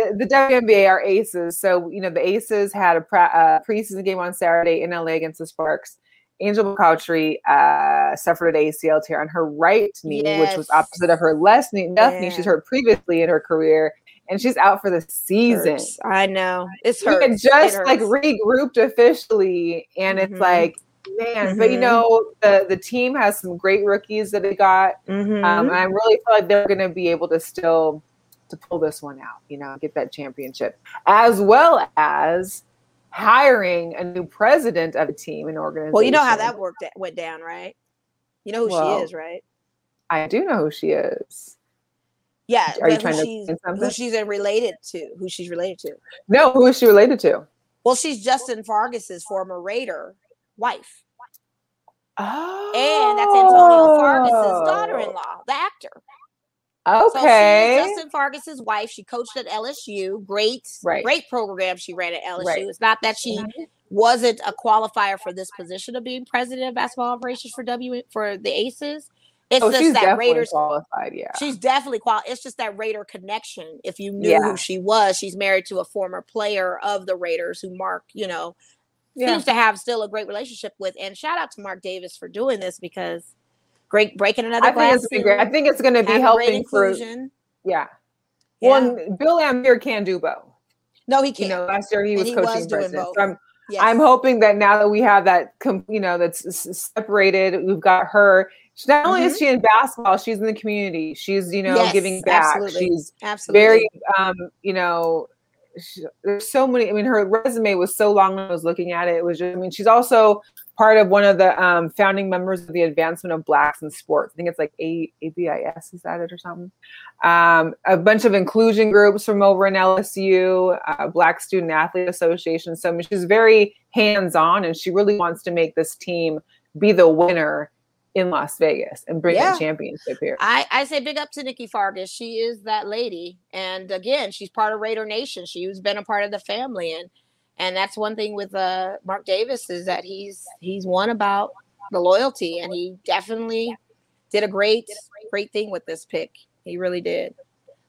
the, the W N B A are Aces. So, you know, the Aces had a pra- uh, preseason game on Saturday in L A against the Sparks. Angel McCautry uh, suffered an A C L tear on her right knee, yes. which was opposite of her left knee. Left yeah. knee she's hurt previously in her career. And she's out for the season. Hurts. I know. It's her. Just it like regrouped officially. And mm-hmm. it's like, man, mm-hmm. but you know, the, the team has some great rookies that they got. Mm-hmm. Um, and I really feel like they're going to be able to still to pull this one out, you know, get that championship, as well as hiring a new president of a team and organization. Well, you know how that worked went down, right? You know who well, she is, right? I do know who she is. Yeah, are you trying to she's, who she's related to? Who she's related to? No, who is she related to? Well, she's Justin Fargas's former Raider wife. Oh, and that's Antonio Fargas's daughter-in-law, the actor. Okay, so she's Justin Fargas's wife. She coached at L S U. Great, right. great program she ran at L S U. Right. It's not that she wasn't a qualifier for this position of being president of basketball operations for W for the Aces. It's oh, just she's that definitely Raiders qualified, yeah. She's definitely qualified. It's just that Raider connection. If you knew yeah. who she was, she's married to a former player of the Raiders who Mark, you know, yeah. seems to have still a great relationship with. And shout out to Mark Davis for doing this because great breaking another I glass. Think it's I think it's going to be helping inclusion. For yeah. yeah. Well, Bill Laimbeer can do both. No, he can't. You know, last year he and was he coaching was president. So I'm, yes. I'm hoping that now that we have that, you know, that's separated, we've got her. Not only mm-hmm. is she in basketball, she's in the community. She's, you know, yes, giving back. Absolutely. She's absolutely. very, um, you know, she, there's so many. I mean, her resume was so long when I was looking at it. It was just, I mean, she's also part of one of the um, founding members of the Advancement of Blacks in Sports. I think it's like A- ABIS, is that it or something? Um, a bunch of inclusion groups from over in L S U, uh, Black Student Athlete Association. So I mean, she's very hands-on, and she really wants to make this team be the winner in Las Vegas and bring yeah. the championship here. I, I say big up to Nikki Fargas. She is that lady. And again, she's part of Raider Nation. She's been a part of the family. And and that's one thing with uh, Mark Davis is that he's he's one about the loyalty. And he definitely did a great, great thing with this pick. He really did.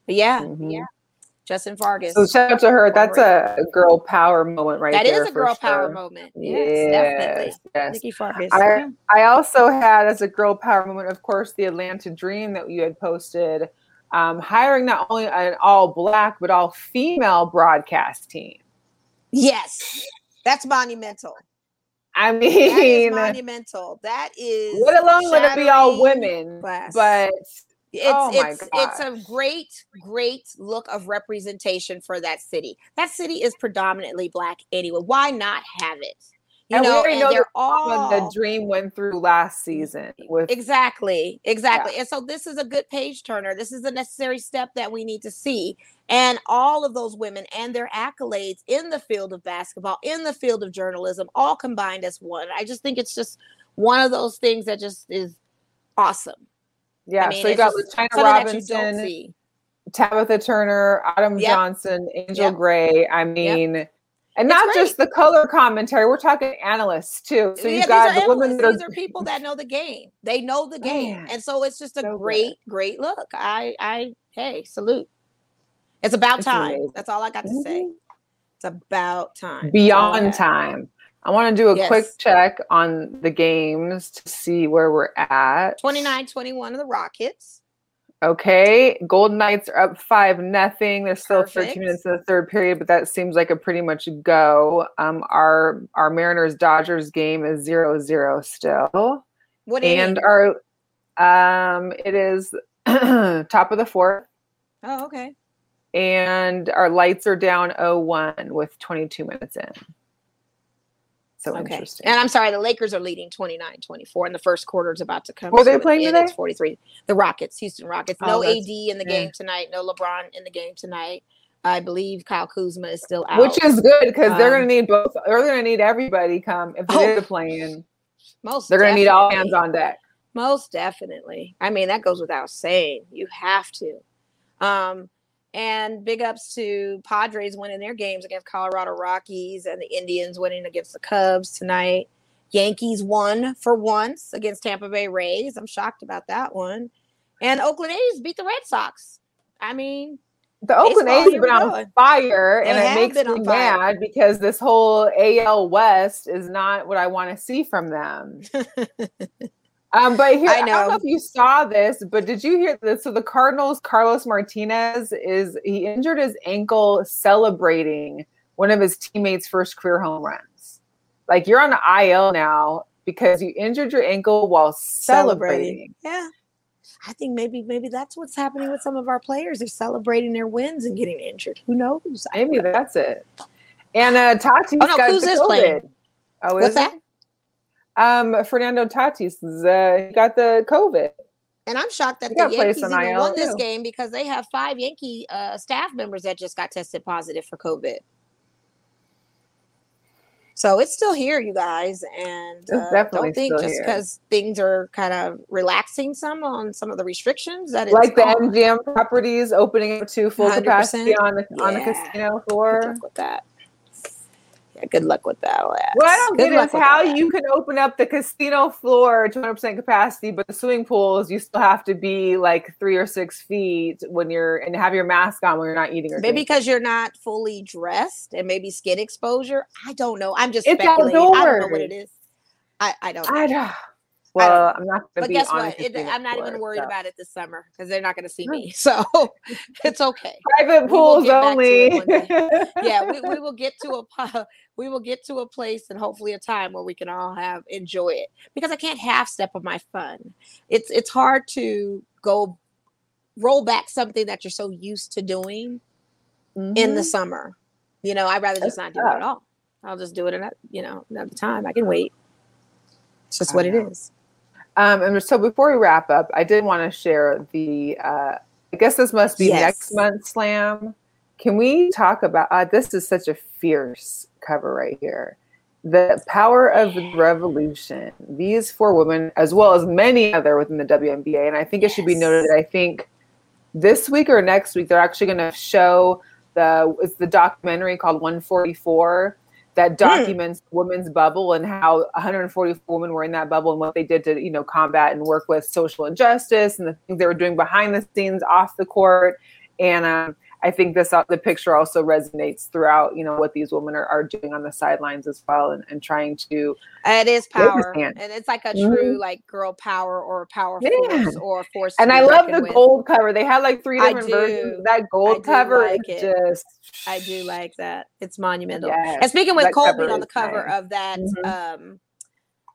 But yeah, mm-hmm. yeah. Justin Fargas. So shout out to her. That's a girl power moment right that there. That is a girl power sure. moment. Yes, yes, definitely. Yes. Nikki Fargas. I, I also had as a girl power moment, of course, the Atlanta Dream that you had posted, um, hiring not only an all-Black but all-female broadcast team. Yes, that's monumental. I mean, that is monumental. That is. What alone would it be all women? Class. But. It's oh it's it's a great, great look of representation for that city. That city is predominantly Black anyway. Why not have it? You and know, we already and know they're all the Dream went through last season. With... Exactly, exactly. Yeah. And so this is a good page turner. This is a necessary step that we need to see. And all of those women and their accolades in the field of basketball, in the field of journalism, all combined as one. I just think it's just one of those things that just is awesome. Yeah, I mean, so you got LaChina Robinson, Tabitha Turner, Autumn yep. Johnson, Angel yep. Gray. I mean, yep. and not just the color commentary. We're talking analysts, too. So yeah, you got the women. Those are people that know the game. They know the game. Man, and so it's just a so great, good. great look. I, I, hey, salute. It's about it's time. Amazing. That's all I got to say. It's about time. Beyond time. I want to do a yes. quick check on the games to see where we're at. twenty-nine twenty-one of the Rockets. Okay. Golden Knights are up five nothing. There's still thirteen minutes in the third period, but that seems like a pretty much go. Um, our our Mariners-Dodgers game is zero zero still. What do you And mean? our um, it is top of the fourth. Oh, okay. And our lights are down oh one with twenty-two minutes in. So okay. interesting. And I'm sorry, the Lakers are leading twenty-nine twenty-four, and the first quarter is about to come. Were they playing today? It's forty-three. The Rockets, Houston Rockets. No oh, A D in the yeah. game tonight. No LeBron in the game tonight. I believe Kyle Kuzma is still out. Which is good because um, they're going to need both. They're going to need everybody come if they're oh, playing. Most They're going to need all hands on deck. Most definitely. I mean, that goes without saying. You have to. Um, And big ups to Padres winning their games against Colorado Rockies, and the Indians winning against the Cubs tonight. Yankees won for once against Tampa Bay Rays. I'm shocked about that one. And Oakland A's beat the Red Sox. I mean, the Oakland A's have been on fire, and it makes me mad because this whole A L West is not what I want to see from them. um, but here, I, I don't know if you saw this, but did you hear this? So the Cardinals, Carlos Martinez, is he injured his ankle celebrating one of his teammates' first career home runs. Like, you're on the I L now because you injured your ankle while celebrating. celebrating. Yeah. I think maybe maybe that's what's happening with some of our players. They're celebrating their wins and getting injured. Who knows? Maybe that's it. And uh, Tatis oh, no, got the COVID. Playing? Oh, what's that? Um, Fernando Tatis uh, got the COVID. And I'm shocked that he the Yankees even I L won too. This game because they have five Yankee uh, staff members that just got tested positive for COVID. So it's still here, you guys, and uh, don't think just because things are kind of relaxing some on some of the restrictions that it's like gone. The M G M properties opening up to full capacity on the yeah. on the casino floor. Good luck with that. Yeah, good luck with that. Lass. Well, I don't good get it. How that. You can open up the casino floor to one hundred percent capacity, but the swimming pools you still have to be like three or six feet when you're and have your mask on when you're not eating or maybe because you're not fully dressed and maybe skin exposure. I don't know. I'm just it's speculating. Outdoors. I don't know what it is. I, I don't. Know. I don't. Well, I'm not going to be on it. But guess what? It, I'm not even worried so. about it this summer because they're not going to see me. So it's okay. Private pools only. Yeah, we, we will get to a we will get to a place and hopefully a time where we can all have enjoy it because I can't half step on my fun. It's it's hard to go roll back something that you're so used to doing mm-hmm. in the summer. You know, I'd rather just That's not tough. do it at all. I'll just do it another you know another time. I can wait. It's just I what know. it is. Um, and so before we wrap up, I did want to share the, uh, I guess this must be yes. next month's Slam. Can we talk about, uh, this is such a fierce cover right here. The Power of the Revolution. These four women, as well as many other within the W N B A. And I think yes. it should be noted that I think this week or next week, they're actually going to show the, it's the documentary called one forty-four. That documents mm. women's bubble and how one hundred forty-four women were in that bubble and what they did to, you know, combat and work with social injustice and the things they were doing behind the scenes off the court. And um, I think this uh, the picture also resonates throughout, you know, what these women are, are doing on the sidelines as well and, and trying to. It is power. Understand. And it's like a true mm-hmm. like girl power or a power yeah. force or a force. And I love the with. gold cover. They had like three different versions. That gold cover like is it. just. I do like that. It's monumental. Yes, and speaking with Cole being on the cover nice. of that, mm-hmm. um,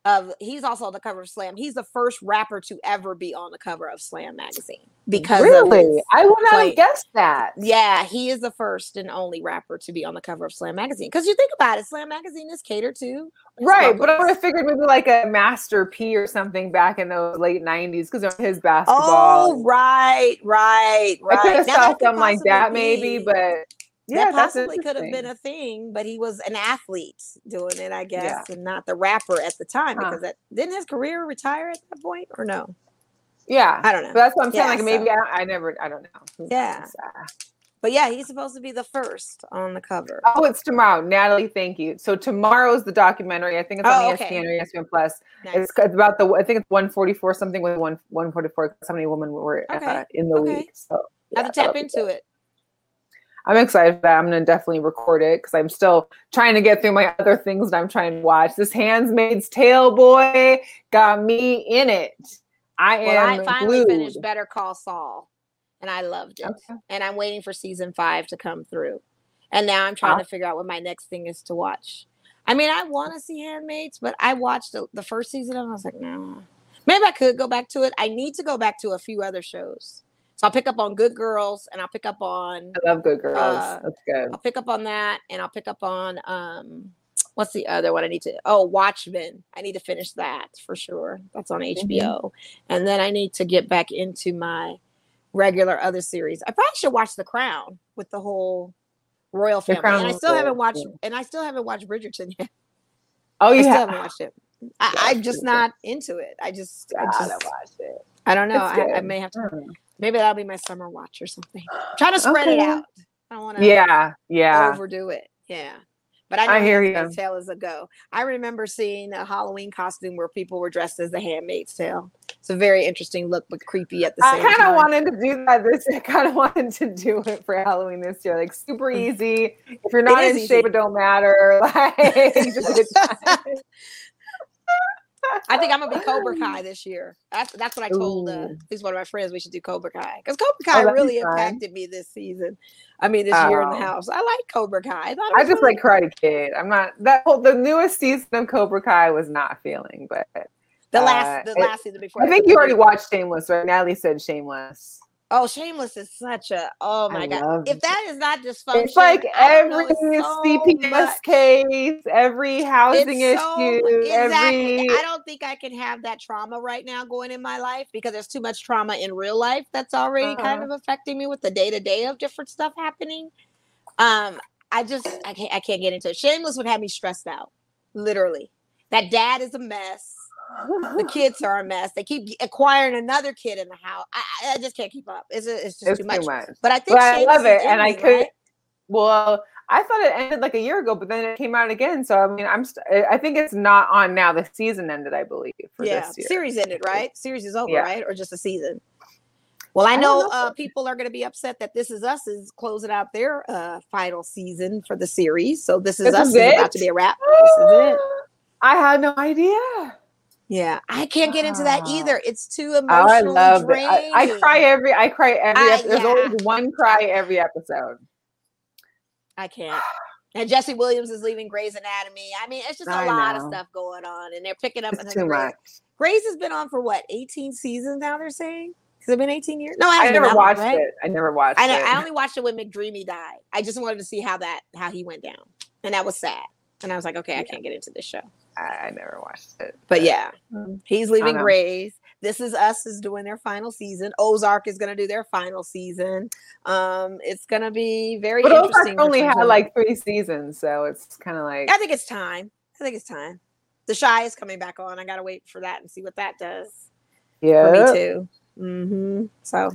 of he's also on the cover of Slam. He's the first rapper to ever be on the cover of Slam magazine. Because really, I would not have guessed that. Yeah, he is the first and only rapper to be on the cover of Slam magazine. Because you think about it, Slam magazine is catered to right. But I would have figured maybe like a Master P or something back in those late nineties because of his basketball. Oh, right, right, right. I could have saw something like that, maybe, but. Yeah, that possibly could have been a thing, but he was an athlete doing it, I guess, yeah. and not the rapper at the time huh. because that, didn't his career retire at that point or no? Yeah, I don't know. But that's what I'm yeah, saying. Like so. maybe I, don't, I never, I don't know. Yeah, but yeah, he's supposed to be the first on the cover. Oh, it's tomorrow, Natalie. Thank you. So tomorrow's the documentary. I think it's on oh, okay. E S P N or E S P N Plus. Nice. It's about the. I think it's one forty-four something with one one forty-four. So many women were okay. uh, in the okay. week. So yeah, I have to tap into it. I'm excited for that. I'm going to definitely record it because I'm still trying to get through my other things that I'm trying to watch. This Handmaid's Tale boy got me in it. I am Well, I finally glued. finished Better Call Saul, and I loved it. Okay. And I'm waiting for season five to come through. And now I'm trying wow. to figure out what my next thing is to watch. I mean, I want to see Handmaids, but I watched the, the first season and I was like, no. Maybe I could go back to it. I need to go back to a few other shows. So I'll pick up on Good Girls, and I'll pick up on. I love Good Girls. Uh, That's good. I'll pick up on that, and I'll pick up on um, what's the other one I need to? Oh, Watchmen. I need to finish that for sure. That's on H B O, mm-hmm. and then I need to get back into my regular other series. I probably should watch The Crown with the whole royal family, and I still haven't watched. Yeah. And I still haven't watched Bridgerton yet. Oh, you yeah. I still haven't watched it. I, yeah, I'm just not into it. I just, I just. I watched it. I don't know. I, I may have to. Mm. Maybe that'll be my summer watch or something. Try to spread okay. it out. I don't want to. Yeah, yeah. Overdo it. Yeah. But I, know I hear you. Handmaid's Tale is a go. I remember seeing a Halloween costume where people were dressed as the Handmaid's Tale. It's a very interesting look, but creepy at the same time. I kind of wanted to do that. This I kind of wanted to do it for Halloween this year. Like super easy. If you're not in easy. shape, it don't matter. Like. I think I'm gonna be Cobra Kai this year. That's that's what I told uh, at least one of my friends. We should do Cobra Kai because Cobra Kai oh, really impacted me this season. I mean, this oh. year in the house. I like Cobra Kai. I, I just really like Karate Kid. I'm not that whole the newest season of Cobra Kai was not feeling, but the last uh, the last it, season before. I, I think you already watched Shameless, right? Natalie said Shameless. Oh, Shameless is such a oh my I god! If that is not dysfunction, it's like every so C P S much. case, every housing it's issue, so, exactly. every. I don't think I can have that trauma right now going in my life because there's too much trauma in real life that's already uh-huh. kind of affecting me with the day to day of different stuff happening. Um, I just I can't I can't get into it. Shameless would have me stressed out, literally. That dad is a mess. The kids are a mess. They keep acquiring another kid in the house. I, I just can't keep up. It's, it's just it's too, much. too much. But I think but I love it, and I could. Right? Well, I thought it ended like a year ago, but then it came out again. So I mean, I'm. St- I think it's not on now. The season ended, I believe. For yeah, this year. Series ended, right? Series is over, yeah. right? Or just a season. Well, I know, I know. Uh, people are going to be upset that This Is Us is closing out their uh, final season for the series. So This Is this Us is, is about to be a wrap. This is it. I had no idea. Yeah, I can't get into that either. It's too emotional. Oh, I love draining. it. I, I cry every. I cry every. I, episode. There's yeah. always one cry every episode. I can't. And Jesse Williams is leaving Grey's Anatomy. I mean, it's just a I lot know. of stuff going on, and they're picking up. It's too Grey's. much. Grey's has been on for what eighteen seasons now. They're saying has it been eighteen years? No, I, I never watched one, right? it. I never watched. I know, it. I only watched it when McDreamy died. I just wanted to see how that how he went down, and that was sad. And I was like, okay, I can't get into this show. I never watched it. But, but yeah, he's leaving Grey's. This Is Us is doing their final season. Ozark is going to do their final season. Um, it's going to be very but interesting. But Ozark only had like three seasons, so it's kind of like. I think it's time. I think it's time. The Chi is coming back on. I got to wait for that and see what that does. Yeah. For me too. Mm-hmm. So.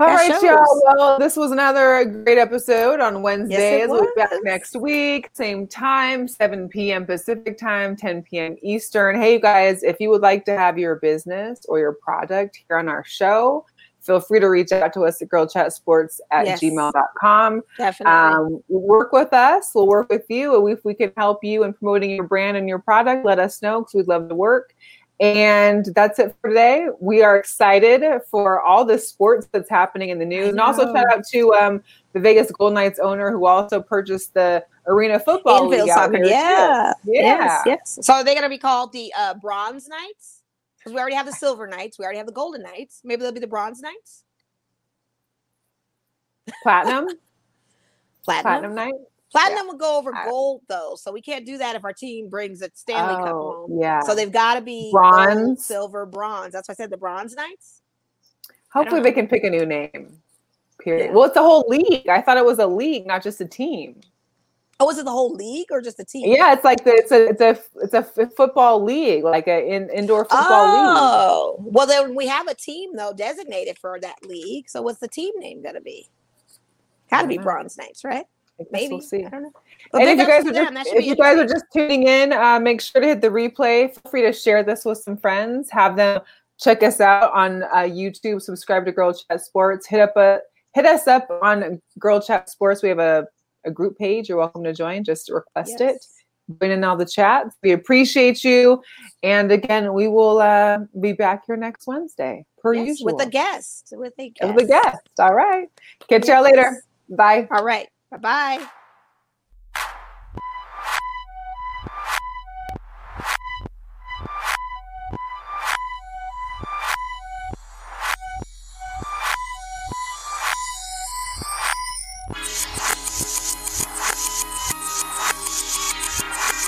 All that right, shows. y'all. Well, this was another great episode on Wednesdays. Yes, we'll be back next week, same time, seven p.m. Pacific time, ten p.m. Eastern. Hey, you guys, if you would like to have your business or your product here on our show, feel free to reach out to us at girlchatsports at yes. gmail dot com. Definitely. Um, work with us. We'll work with you. If we can help you in promoting your brand and your product, let us know because we'd love to work. And that's it for today. We are excited for all the sports that's happening in the news. And also shout out to um, the Vegas Golden Knights owner who also purchased the Arena Football League out there. Yeah. yeah. Yes, yes. So are they going to be called the uh, Bronze Knights? Because we already have the Silver Knights. We already have the Golden Knights. Maybe they'll be the Bronze Knights? Platinum? Platinum? Platinum Knight? Platinum yeah. will go over gold, though, so we can't do that if our team brings a Stanley oh, Cup home. Yeah. So they've got to be bronze, gold, silver, bronze. That's why I said the Bronze Knights. Hopefully they can pick a new name, period. Yeah. Well, it's the whole league. I thought it was a league, not just a team. Oh, is it the whole league or just a team? Yeah, it's like the, it's a it's a it's a f- football league, like an in, indoor football oh. league. Oh, well, then we have a team, though, designated for that league. So what's the team name going to be? Got to be know. Bronze Knights, right? Maybe we'll see. I don't know. Well, and if you guys, are just, if you guys are just tuning in, uh, make sure to hit the replay. Feel free to share this with some friends. Have them check us out on uh, YouTube. Subscribe to Girl Chat Sports. Hit up a hit us up on Girl Chat Sports. We have a, a group page. You're welcome to join. Just request yes. it. Join in all the chats. We appreciate you. And again, we will uh, be back here next Wednesday, per yes, usual, with a guest. With a guest. With a guest. All right. Catch yes. y'all later. Bye. All right. Bye-bye.